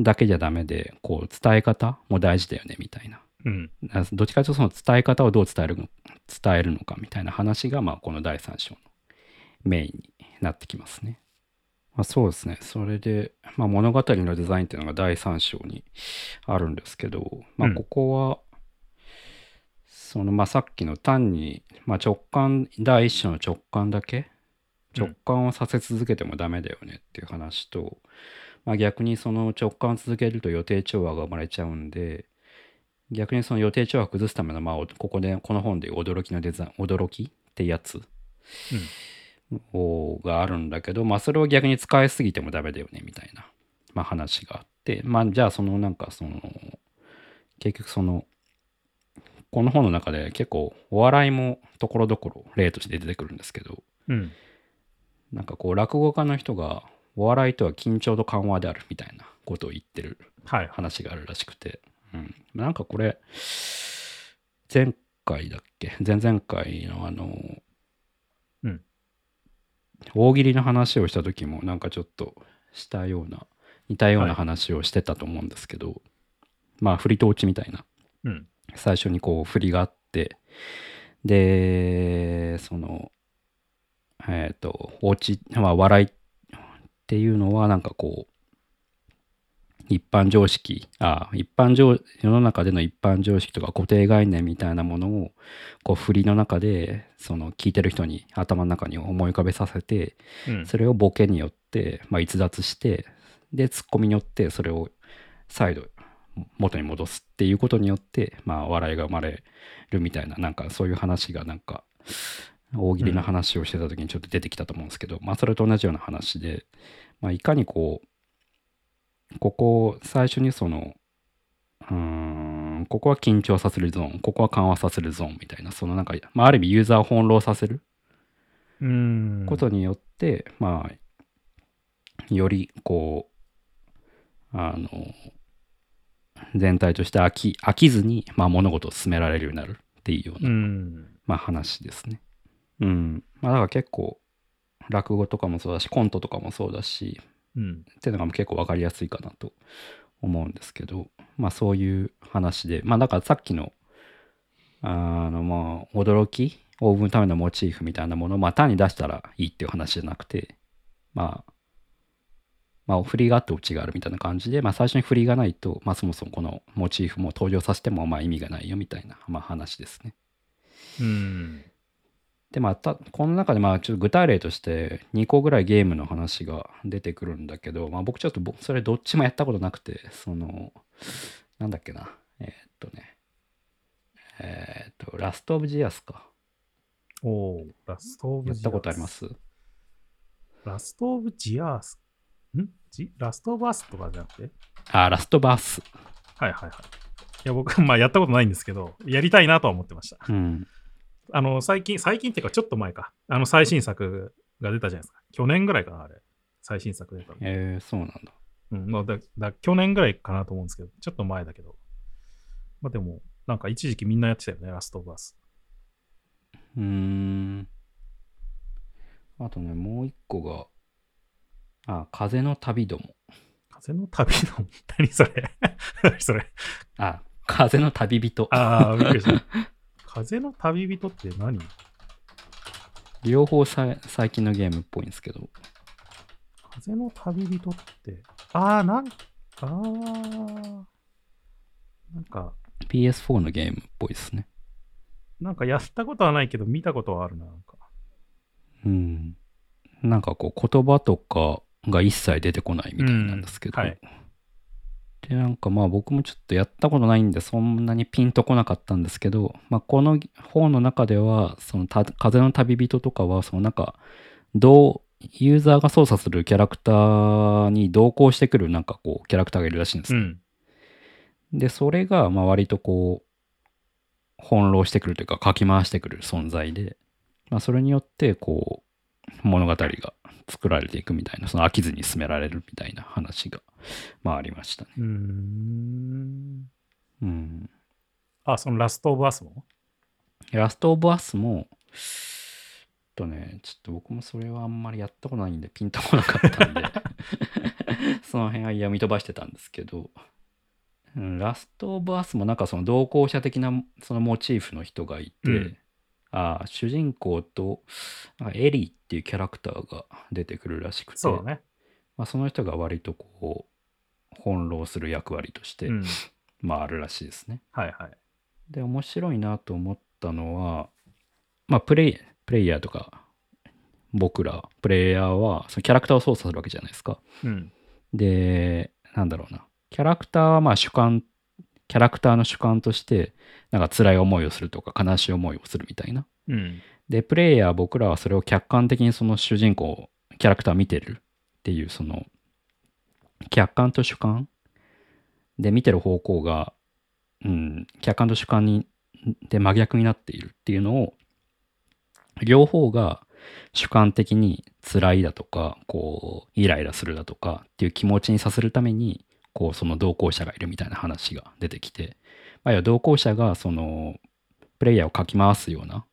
だけじゃダメでこう伝え方も大事だよねみたいな、うん、どっちかというとその伝え方をどう伝えるの、伝えるのかみたいな話がまあこのだいさん章のメインになってきますね。まあ、そうですね。それで、まあ、物語のデザインっていうのがだいさん章にあるんですけど、まあ、ここは、うん、そのまあさっきの単に、まあ、直感だいいっ章の直感だけ直感をさせ続けてもダメだよねっていう話と、うんまあ、逆にその直感を続けると予定調和が生まれちゃうんで、逆にその予定調和を崩すための、まあ、ここでこの本で驚きのデザイン驚きってやつ、うんがあるんだけど、まあ、それを逆に使いすぎてもダメだよねみたいな、まあ、話があって、まあ、じゃあそのなんかその結局そのこの本の中で結構お笑いもところどころ例として出てくるんですけど、うん、なんかこう落語家の人がお笑いとは緊張と緩和であるみたいなことを言ってる話があるらしくて、はいうん、なんかこれ前回だっけ前々回のあのうん大喜利の話をした時もなんかちょっとしたような似たような話をしてたと思うんですけど、はい、まあ振りと落ちみたいな、うん、最初にこう振りがあってでそのえっと落ち、まあ、笑いっていうのはなんかこう一般常識あ一般常世の中での一般常識とか固定概念みたいなものをこう振りの中でその聞いてる人に頭の中に思い浮かべさせて、うん、それをボケによって、まあ、逸脱してでツッコミによってそれを再度元に戻すっていうことによって、まあ、笑いが生まれるみたいななんかそういう話がなんか大喜利の話をしてた時にちょっと出てきたと思うんですけど、うんまあ、それと同じような話で、まあ、いかにこうここ最初にそのうーんここは緊張させるゾーンここは緩和させるゾーンみたいなそのなんか、まあ、ある意味ユーザーを翻弄させることによってまあよりこうあの全体として飽き、飽きずに、まあ、物事を進められるようになるっていうようなうん、まあ、話ですね。うんまあ、だから結構落語とかもそうだしコントとかもそうだしうん、っていうのが結構分かりやすいかなと思うんですけど、まあそういう話で、まあだからさっきのあのまあ驚きを生むためのモチーフみたいなものをまあ単に出したらいいっていう話じゃなくて、まあまあ振りがあってオチがあるみたいな感じで、まあ最初に振りがないと、まあそもそもこのモチーフも登場させてもまあ意味がないよみたいなまあ話ですね。うん。でまあ、たこの中でまあちょっと具体例としてにこぐらいゲームの話が出てくるんだけど、まあ、僕ちょっとそれどっちもやったことなくてそのなんだっけなえー、っとねえー、っとラストオブジアスかおーラストオブジアスやったことありますラストオブジアスんジラストオブアスとかじゃなくてあラストバースはいはいはいいや僕まあやったことないんですけどやりたいなとは思ってましたうんあの最近最近っていうかちょっと前かあの最新作が出たじゃないですか去年ぐらいかなあれ最新作出たのえー、そうなんだうんまあだだ去年ぐらいかなと思うんですけどちょっと前だけどまあでもなんか一時期みんなやってたよねラストオブアスうーんあとねもう一個があ風の旅ども風の旅ども何それ何それあ風の旅人ああびっくりした風の旅人って何？両方さ最近のゲームっぽいんですけど。風の旅人って、ああ、なんか、あなんか。ピーエスフォー のゲームっぽいですね。なんかやったことはないけど、見たことはあるな、なんか。うん。なんかこう、言葉とかが一切出てこないみたいなんですけど。うん、はい。で、なんかまあ僕もちょっとやったことないんでそんなにピンとこなかったんですけど、まあ、この本の中ではそのた風の旅人とかはそのなんかどうユーザーが操作するキャラクターに同行してくるなんかこうキャラクターがいるらしいんです、うん、でそれがまあ割とこう翻弄してくるというかかき回してくる存在で、まあ、それによってこう物語が作られていくみたいな、その飽きずに進められるみたいな話がまあありましたね。うーん、うん、あ、そのラストオブアスもラストオブアスもとね、ちょっと僕もそれはあんまりやったことないんでピンとこなかったんでその辺は読み飛ばしてたんですけど、うん、ラストオブアスもなんかその同行者的なそのモチーフの人がいて、うん、ああ主人公とエリーっていうキャラクターが出てくるらしくて、 そうね、まあ、その人が割とこう翻弄する役割として、うん、まああるらしいですね。はいはい。で面白いなと思ったのは、まあ、プレイ、プレイヤーとか僕らプレイヤーはそのキャラクターを操作するわけじゃないですか、うん、でなんだろうな、キャラクターはまあ主観キャラクターの主観としてなんか辛い思いをするとか悲しい思いをするみたいな、うん、でプレイヤー僕らはそれを客観的にその主人公キャラクターを見てるっていうその客観と主観で見てる方向が、うん、客観と主観にで真逆になっているっていうのを両方が主観的に辛いだとかこうイライラするだとかっていう気持ちにさせるためにこうその同行者がいるみたいな話が出てきて、まあ、同行者がそのプレイヤーをかき回すような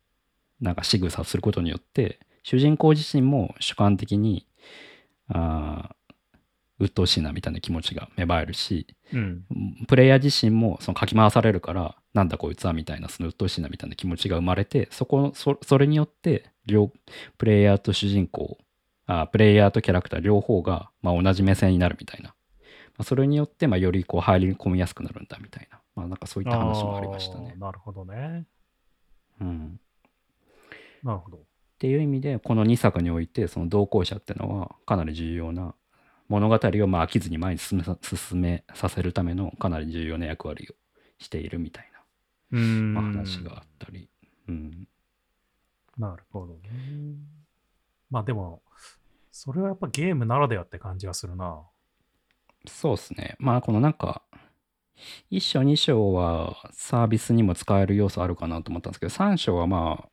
なんか仕草をすることによって主人公自身も主観的にあ鬱陶しいなみたいな気持ちが芽生えるし、うん、プレイヤー自身もそのかき回されるからなんだこいつはみたいなその鬱陶しいなみたいな気持ちが生まれて、そこ そ, それによって両プレイヤーと主人公あプレイヤーとキャラクター両方がまあ同じ目線になるみたいな、それによってまあよりこう入り込みやすくなるんだみたいな、まあ、なんかそういった話もありましたね。なるほどね。うん。なるほど。っていう意味でこのにさくにおいてその同行者ってのはかなり重要な物語をまあ飽きずに前に進めさ、進めさせるためのかなり重要な役割をしているみたいな、うん、まあ、話があったり。うん。なるほどね。まあでもそれはやっぱゲームならではって感じがするな。そうですね。まあこのなんかいっ章に章はサービスにも使える要素あるかなと思ったんですけど、さん章はま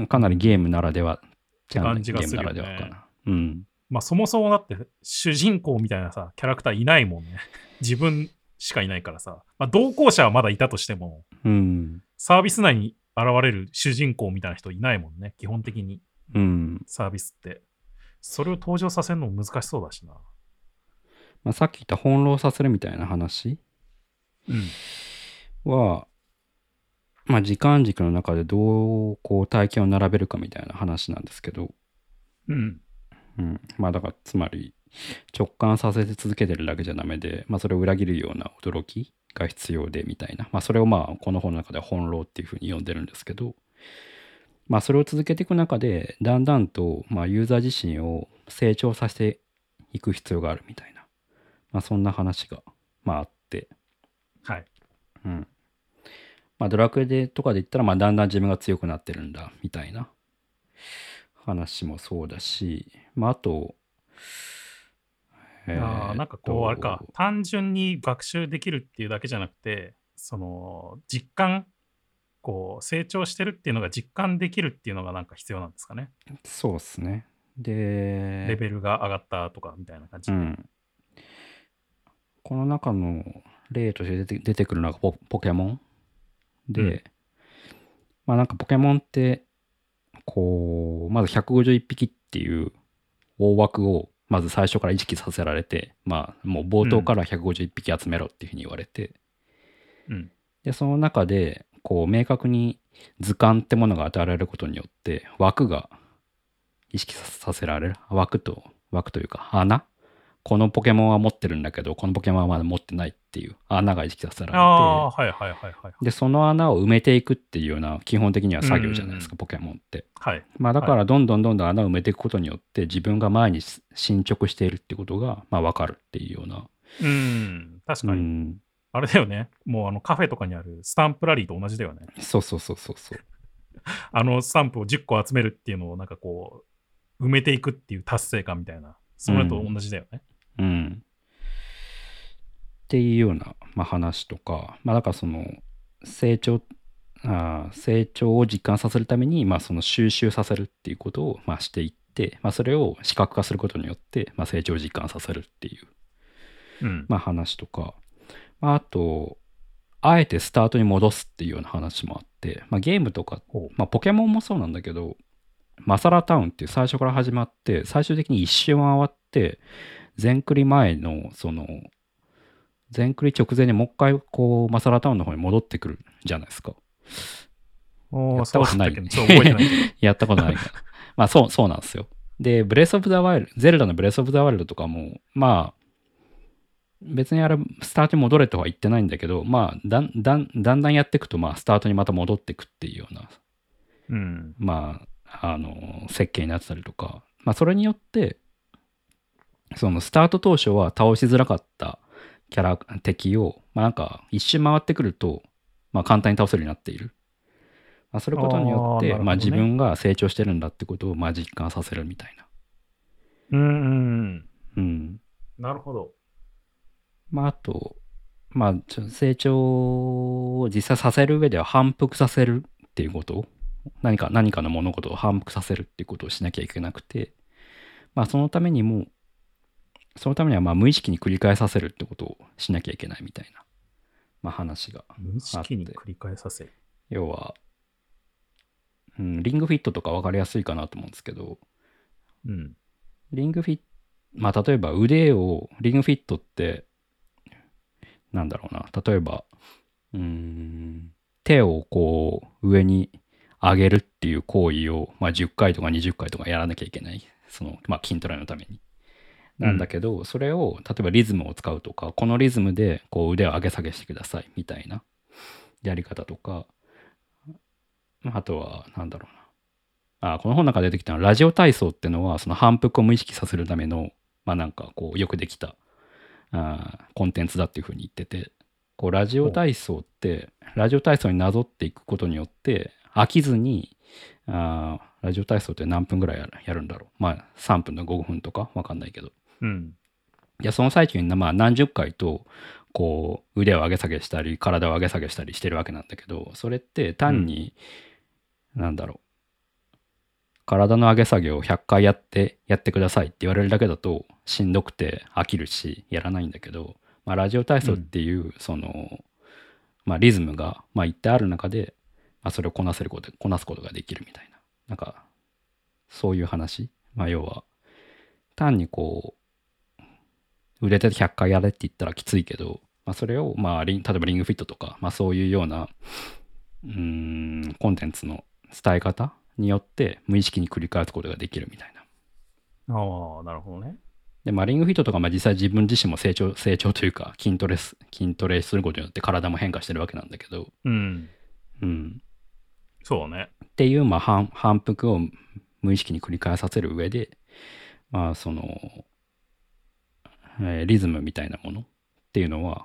あかなりゲームならではって感じがするよね。ゲームならではかな。うん。まあそもそもだって主人公みたいなさキャラクターいないもんね。自分しかいないからさ、まあ、同行者はまだいたとしても、うん、サービス内に現れる主人公みたいな人いないもんね基本的に、うん、サービスってそれを登場させるのも難しそうだしな。まあ、さっき言った翻弄させるみたいな話は、うん、まあ、時間軸の中でどうこう体験を並べるかみたいな話なんですけど、うんうん、まあだからつまり直感させて続けてるだけじゃダメで、まあ、それを裏切るような驚きが必要でみたいな、まあ、それをまあこの本の中では翻弄っていうふうに呼んでるんですけど、まあ、それを続けていく中でだんだんとまあユーザー自身を成長させていく必要があるみたいな。まあ、そんな話が、まあ、あって、はい、うん、まあドラクエでとかで言ったら、まあ、だんだん自分が強くなってるんだみたいな話もそうだし、まあ、あと、えー、あなんかこうあれか単純に学習できるっていうだけじゃなくて、その実感こう成長してるっていうのが実感できるっていうのがなんか必要なんですかね。そうですね。でレベルが上がったとかみたいな感じで、うん、この中の例として出て、出てくるのが ポ, ポケモンで、うん、まあなんかポケモンってこうまずひゃくごじゅういっぴきっていう大枠をまず最初から意識させられて、まあもう冒頭からひゃくごじゅういっぴき集めろっていうふうに言われて、うん、でその中でこう明確に図鑑ってものが与えられることによって枠が意識させられる、枠と枠というか穴、このポケモンは持ってるんだけどこのポケモンはまだ持ってないっていう穴が意識させられて、あ、はいはいはいはい、でその穴を埋めていくっていうような基本的には作業じゃないですか、うんうん、ポケモンって、はい、まあ、だからどんどんどんどん穴を埋めていくことによって自分が前に進捗しているってことがまあ分かるっていうようなうん、確かに、うん、あれだよね、もうあのカフェとかにあるスタンプラリーと同じだよね。そうそうそうそうそうあのスタンプをじゅっこ集めるっていうのをなんかこう埋めていくっていう達成感みたいな、それと同じだよね、うんうん、っていうような、まあ、話とか、まあ、だからその成長あ成長を実感させるために、まあ、その収集させるっていうことを、まあ、していって、まあ、それを視覚化することによって、まあ、成長を実感させるっていう、うんまあ、話とか、まあ、あとあえてスタートに戻すっていうような話もあって、まあ、ゲームとか、まあ、ポケモンもそうなんだけど、マサラタウンっていう最初から始まって最終的に一周回って全クリ前のその全クリ直前にもう一回こうマサラタウンの方に戻ってくるじゃないですか。おやったことない。やったことないから。まあそう、そうなんですよ。で、ブレス・オブ・ザ・ワイルド、ゼルダのブレス・オブ・ザ・ワイルドとかも、まあ、別にあれ、スタートに戻れとは言ってないんだけど、まあ、だんだん、だんだんやっていくと、まあ、スタートにまた戻っていくっていうような、うん、まあ、あの、設計になってたりとか、まあ、それによって、その、スタート当初は倒しづらかったキャラ、敵を、まあ、なんか、一周回ってくると、まあ、簡単に倒せるようになっている。まあ、それことによって、あ、なるほどね。まあ、自分が成長してるんだってことをまあ実感させるみたいな。うんうんうん。なるほど。まああと、まあ、ちょ成長を実際させる上では反復させるっていうことを、何か何かの物事を反復させるっていうことをしなきゃいけなくて、まあそのためにもそのためにはまあ無意識に繰り返させるってことをしなきゃいけないみたいな、まあ、話があって。無意識に繰り返させる。要は。うん、リングフィットとか分かりやすいかなと思うんですけど、うん、リングフィット、まあ例えば腕を、リングフィットって、なんだろうな、例えば、うーん、手をこう上に上げるっていう行為を、まあ、じゅっかいとかにじゅっかいとかやらなきゃいけない、その、まあ、筋トレのために。なんだけど、うん、それを、例えばリズムを使うとか、このリズムでこう腕を上げ下げしてくださいみたいなやり方とか、あとはなんだろうな、あこの本の中で出てきたのはラジオ体操っていうのはその反復を無意識させるためのまあなんかこうよくできたあコンテンツだっていうふうに言ってて、こうラジオ体操ってラジオ体操になぞっていくことによって飽きずに、あラジオ体操って何分ぐらいや る, やるんだろう、まあさんぷんとかごふんとか分かんないけど、うん、いやその最中にまあ何十回とこう腕を上げ下げしたり体を上げ下げしたりしてるわけなんだけど、それって単に、うんなんだろう体の上げ下げをひゃっかいやってやってくださいって言われるだけだとしんどくて飽きるしやらないんだけど、まあ、ラジオ体操っていうその、うんまあ、リズムがまあ一体ある中で、まあ、それをこなせることこなすことができるみたいな、なんかそういう話、まあ、要は単にこう腕でひゃっかいやれって言ったらきついけど、まあ、それをまあリン例えばリングフィットとか、まあ、そういうようなうーんコンテンツの伝え方によって無意識に繰り返すことができるみたいな。ああ、なるほどね。で、まあ、リングフィットとか、まあ、実際自分自身も成長、成長というか筋トレす、筋トレすることによって体も変化してるわけなんだけど、うん、うん、そうね。っていう、まあ、反、反復を無意識に繰り返させる上で、まあその、えー、リズムみたいなものっていうのは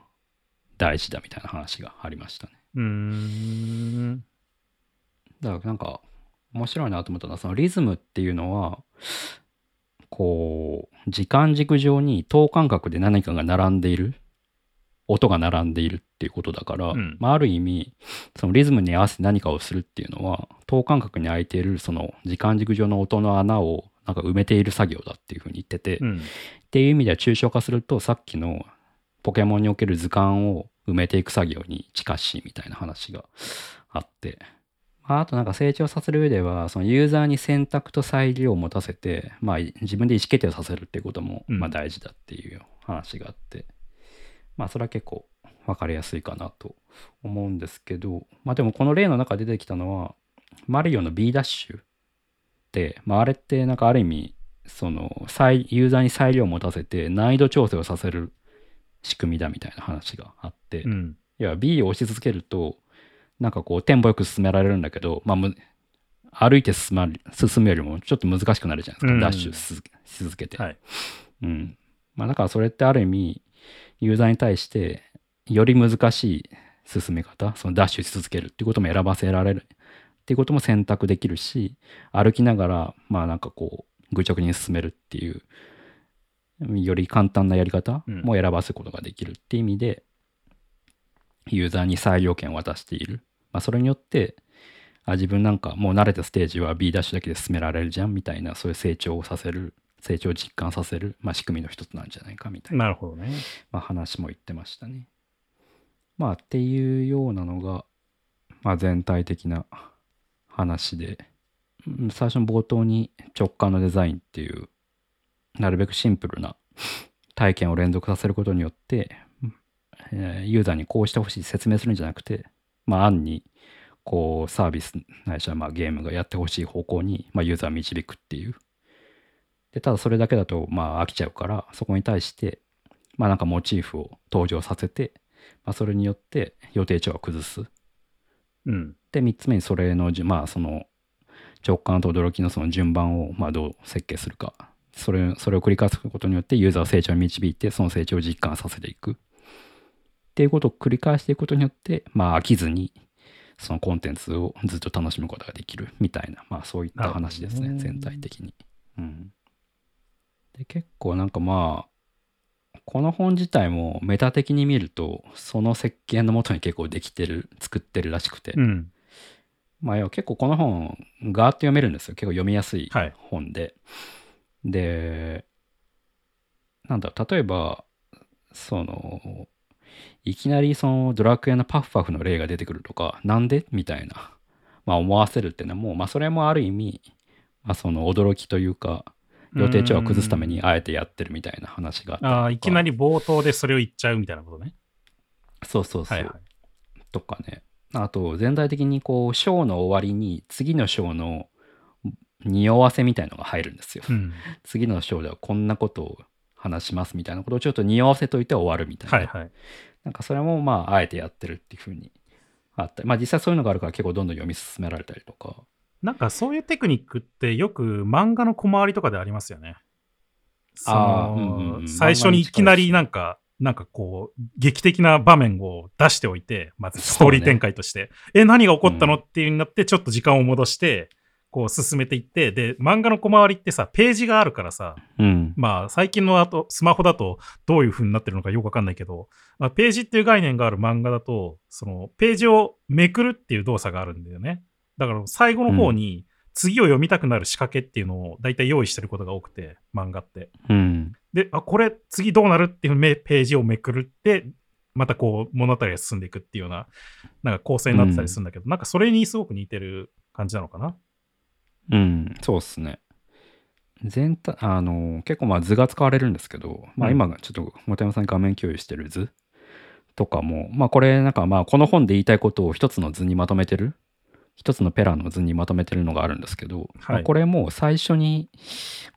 大事だみたいな話がありましたね。うーんだからなんか面白いなと思ったのは、そのリズムっていうのはこう時間軸上に等間隔で何かが並んでいる、音が並んでいるっていうことだから、うんまあ、ある意味そのリズムに合わせて何かをするっていうのは等間隔に空いているその時間軸上の音の穴をなんか埋めている作業だっていうふうに言ってて、うん、っていう意味では抽象化するとさっきのポケモンにおける図鑑を埋めていく作業に近しいみたいな話があって、まあ、あとなんか成長させる上ではそのユーザーに選択と裁量を持たせて、まあ、自分で意思決定をさせるっていうこともまあ大事だっていう話があって、うん、まあそれは結構分かりやすいかなと思うんですけど、まあでもこの例の中で出てきたのはマリオの B ダッシュって、まあ、あれってなんかある意味そのユーザーに裁量を持たせて難易度調整をさせる仕組みだみたいな話があって、うん、いや B を押し続けるとなんかこうテンポよく進められるんだけど、まあ、歩いて 進, ま進むよりもちょっと難しくなるじゃないですか、うん、ダッシュし続けて、はいうんまあ、だからそれってある意味ユーザーに対してより難しい進め方、そのダッシュし続けるっていうことも選ばせられるっていうことも選択できるし、歩きながらまあなんかこう愚直に進めるっていうより簡単なやり方も選ばせることができるっていう意味で、うん、ユーザーに裁量権を渡している。まあ、それによってあ自分なんかもう慣れたステージは B ダッシュだけで進められるじゃんみたいな、そういう成長をさせる、成長を実感させる、まあ、仕組みの一つなんじゃないかみたいな。なるほどね。まあ、話も言ってましたね。まあっていうようなのが、まあ、全体的な話で、最初の冒頭に直感のデザインっていうなるべくシンプルな体験を連続させることによって、えー、ユーザーにこうしてほしい説明するんじゃなくて、まあ、案にこうサービスないしはまあゲームがやってほしい方向にまあユーザーを導くっていう。でただそれだけだとまあ飽きちゃうから、そこに対してまあなんかモチーフを登場させて、まあ、それによって予定調和を崩す、うん、でみっつめにそれのまあその直感と驚きのその順番をまあどう設計するか、それ、それを繰り返すことによってユーザーを成長に導いて、その成長を実感させていくっていうことを繰り返していくことによって、まあ、飽きずにそのコンテンツをずっと楽しむことができるみたいな、まあ、そういった話ですね、全体的に、うん、で結構なんかまあこの本自体もメタ的に見るとその設計のもとに結構できてる、作ってるらしくて、うん、まあ要は結構この本ガーッと読めるんですよ。結構読みやすい本で、はい、でなんだろう、例えばそのいきなりそのドラクエのパフパフの例が出てくるとか、なんでみたいな、まあ、思わせるっていうのも、まあ、それもある意味、まあ、その驚きというか予定調和を崩すためにあえてやってるみたいな話があったりとか、あいきなり冒頭でそれを言っちゃうみたいなことね。そうそうそう、はいはい、とかね。あと全体的にこうショーの終わりに次のショーの匂わせみたいのが入るんですよ、うん、次のショーではこんなことを話しますみたいなことをちょっと匂わせといて終わるみたいな、はいはい、なんかそれもまああえてやってるっていう風にあったり、まあ実際そういうのがあるから結構どんどん読み進められたりとか、なんかそういうテクニックってよく漫画の小回りとかでありますよね。あ、うんうん、最初にいきなりなんかなんかこう劇的な場面を出しておいて、まずストーリー展開として、ね、え何が起こったのっていうになってちょっと時間を戻して、うんこう進めていって、で漫画の小回りってさページがあるからさ、うん、まあ最近のあとスマホだとどういう風になってるのかよく分かんないけど、まあ、ページっていう概念がある漫画だとそのページをめくるっていう動作があるんだよね。だから最後の方に次を読みたくなる仕掛けっていうのをだいたい用意してることが多くて漫画って、うん、であこれ次どうなるっていうページをめくるってまたこう物語が進んでいくっていうようななんか構成になってたりするんだけど、うん、なんかそれにすごく似てる感じなのかな。うん、そうですね。全体、あの、結構まあ図が使われるんですけど、まあ今ちょっと本山さんに画面共有してる図とかも、まあこれなんかまあこの本で言いたいことを一つの図にまとめてる、一つのペラの図にまとめてるのがあるんですけど、はいまあ、これも最初に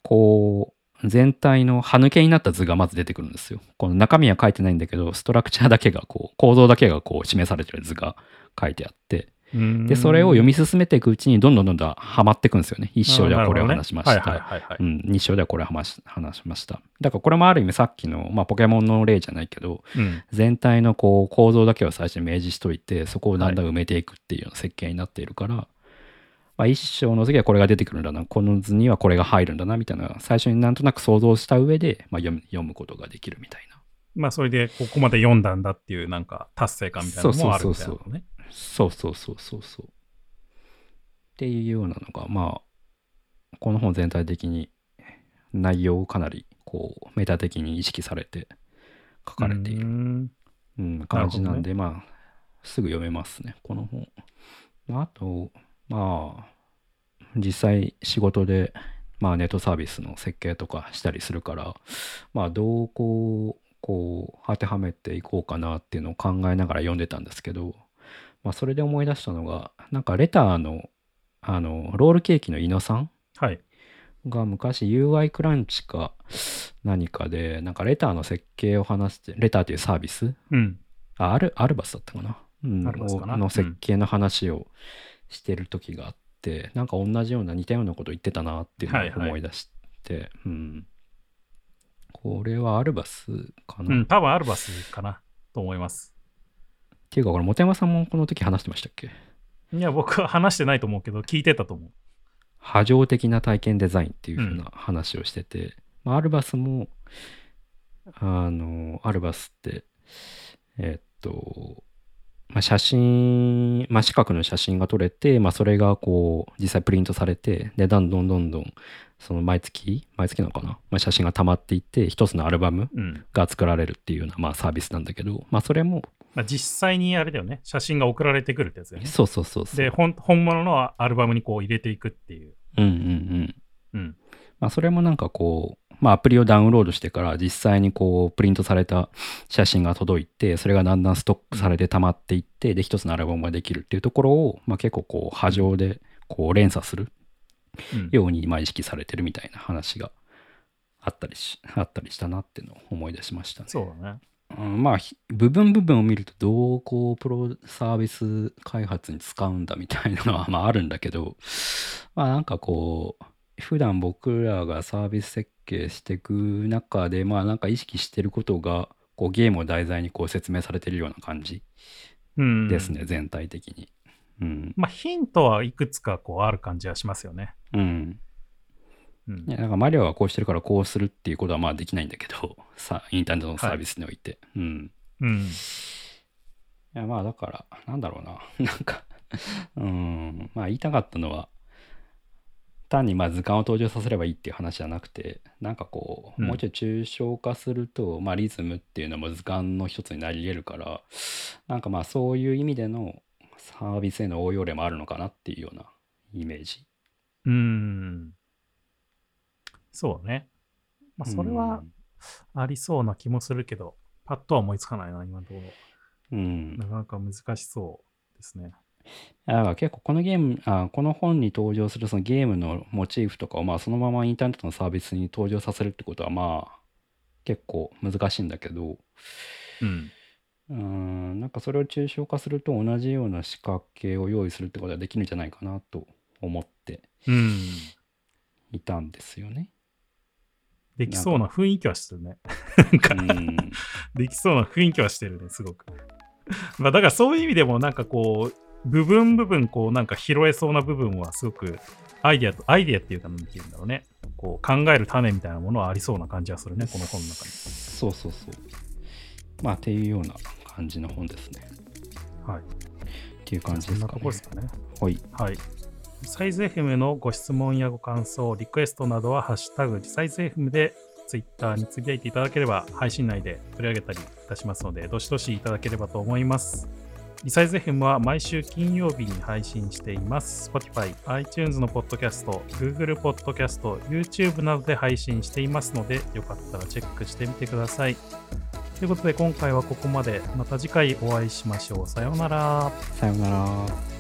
こう全体の歯抜けになった図がまず出てくるんですよ。この中身は書いてないんだけど、ストラクチャーだけがこう、構造だけがこう示されてる図が書いてあって、でそれを読み進めていくうちにどんどんどんどんはまっていくんですよね。一章ではこれを話しました、二章ではこれを話しました。だからこれもある意味さっきの、まあ、ポケモンの例じゃないけど、うん、全体のこう構造だけを最初に明示しといて、そこをだんだん埋めていくっていう設計になっているから、はいまあ、一章の次はこれが出てくるんだな、この図にはこれが入るんだなみたいな、最初になんとなく想像した上で、まあ、読む、読むことができるみたいな。まあそれでここまで読んだんだっていうなんか達成感みたいなのもあるみたいなのね。そうそうそうそうそうっていうようなのがまあこの本全体的に内容をかなりこうメタ的に意識されて書かれているうん、うん、感じなんで、なるほどね、まあすぐ読めますねこの本。あとまあ実際仕事でまあネットサービスの設計とかしたりするからまあどうこうこう当てはめていこうかなっていうのを考えながら読んでたんですけど、まあ、それで思い出したのがなんかレターの、あのロールケーキの井野さんが昔 ユーアイ クランチか何かでなんかレターの設計を話して、レターというサービス、うん、あアル、アルバスだったかな、うん、アルバスかなの設計の話をしてる時があって、うん、なんか同じような似たようなこと言ってたなっていうのを思い出して、はいはいうん、これはアルバスかな。うん、多分アルバスかなと思います。っていうか、これ、本山さんもこの時話してましたっけ？いや、僕は話してないと思うけど、聞いてたと思う。波状的な体験デザインっていう風な話をしてて、うんまあ、アルバスも、あの、アルバスって、えー、っと、まあ、写真、まあ、四角の写真が撮れて、まあ、それがこう実際プリントされて、でどんどんどんどんその毎月毎月なのかな、まあ、写真が溜まっていって一つのアルバムが作られるっていうような、まあ、サービスなんだけど、まあ、それも、まあ、実際にあれだよね、写真が送られてくるってやつよね。そうそうそうそう。で本物のアルバムにこう入れていくっていう。うんうんうんうん。まあ、それもなんかこう、まあ、アプリをダウンロードしてから実際にこうプリントされた写真が届いて、それがだんだんストックされて溜まっていって、で一つのアルバムができるっていうところを、まあ結構こう波状でこう連鎖するようにまあ意識されてるみたいな話があったりし、あったりしたなっていうのを思い出しましたね。そうだね。うん、まあ部分部分を見るとどうこうプロサービス開発に使うんだみたいなのはまああるんだけど、まあなんかこう普段僕らがサービス設計していく中で、まあなんか意識してることがこうゲームを題材にこう説明されてるような感じですね、うん、全体的に、うん、まあヒントはいくつかこうある感じはしますよね。うん、うん、いやなんかマリオがこうしてるからこうするっていうことはまあできないんだけどさ、インターネットのサービスにおいて、はい、うん、うん、いやまあだからなんだろうななんかうんまあ言いたかったのは単にまあ図鑑を登場させればいいっていう話じゃなくて、なんかこうもうちょい抽象化すると、うん、まあリズムっていうのも図鑑の一つになり得るから、なんかまあそういう意味でのサービスへの応用例もあるのかなっていうようなイメージ。うーん、そうね、まあ、それはありそうな気もするけど、うん、パッとは思いつかないな今のところ、うん、なかなか難しそうですね。結構このゲームあこの本に登場するそのゲームのモチーフとかをまあそのままインターネットのサービスに登場させるってことはまあ結構難しいんだけど、うん、うーんなんかそれを抽象化すると同じような仕掛けを用意するってことはできるんじゃないかなと思っていたんですよね、うん、できそうな雰囲気はしてるねなんかうんできそうな雰囲気はしてるねすごくまあだからそういう意味でもなんかこう部分部分こうなんか拾えそうな部分はすごくアイディアとアイディアっていうか何て言うんだろうね、こう考える種みたいなものはありそうな感じはするねこの本の中に。そうそうそう、まあっていうような感じの本ですね。はい、っていう感じですかね。そんなところですかね。はい、はい、サイズ エフエム のご質問やご感想リクエストなどはハッシュタグサイズ エフエム でツイッターにつぶやいていただければ配信内で取り上げたりいたしますので、どしどしいただければと思います。リサイズ エフエム は毎週金曜日に配信しています。Spotify、iTunes のポッドキャスト、Google ポッドキャスト、YouTube などで配信していますので、よかったらチェックしてみてください。ということで今回はここまで。また次回お会いしましょう。さようなら。さようなら。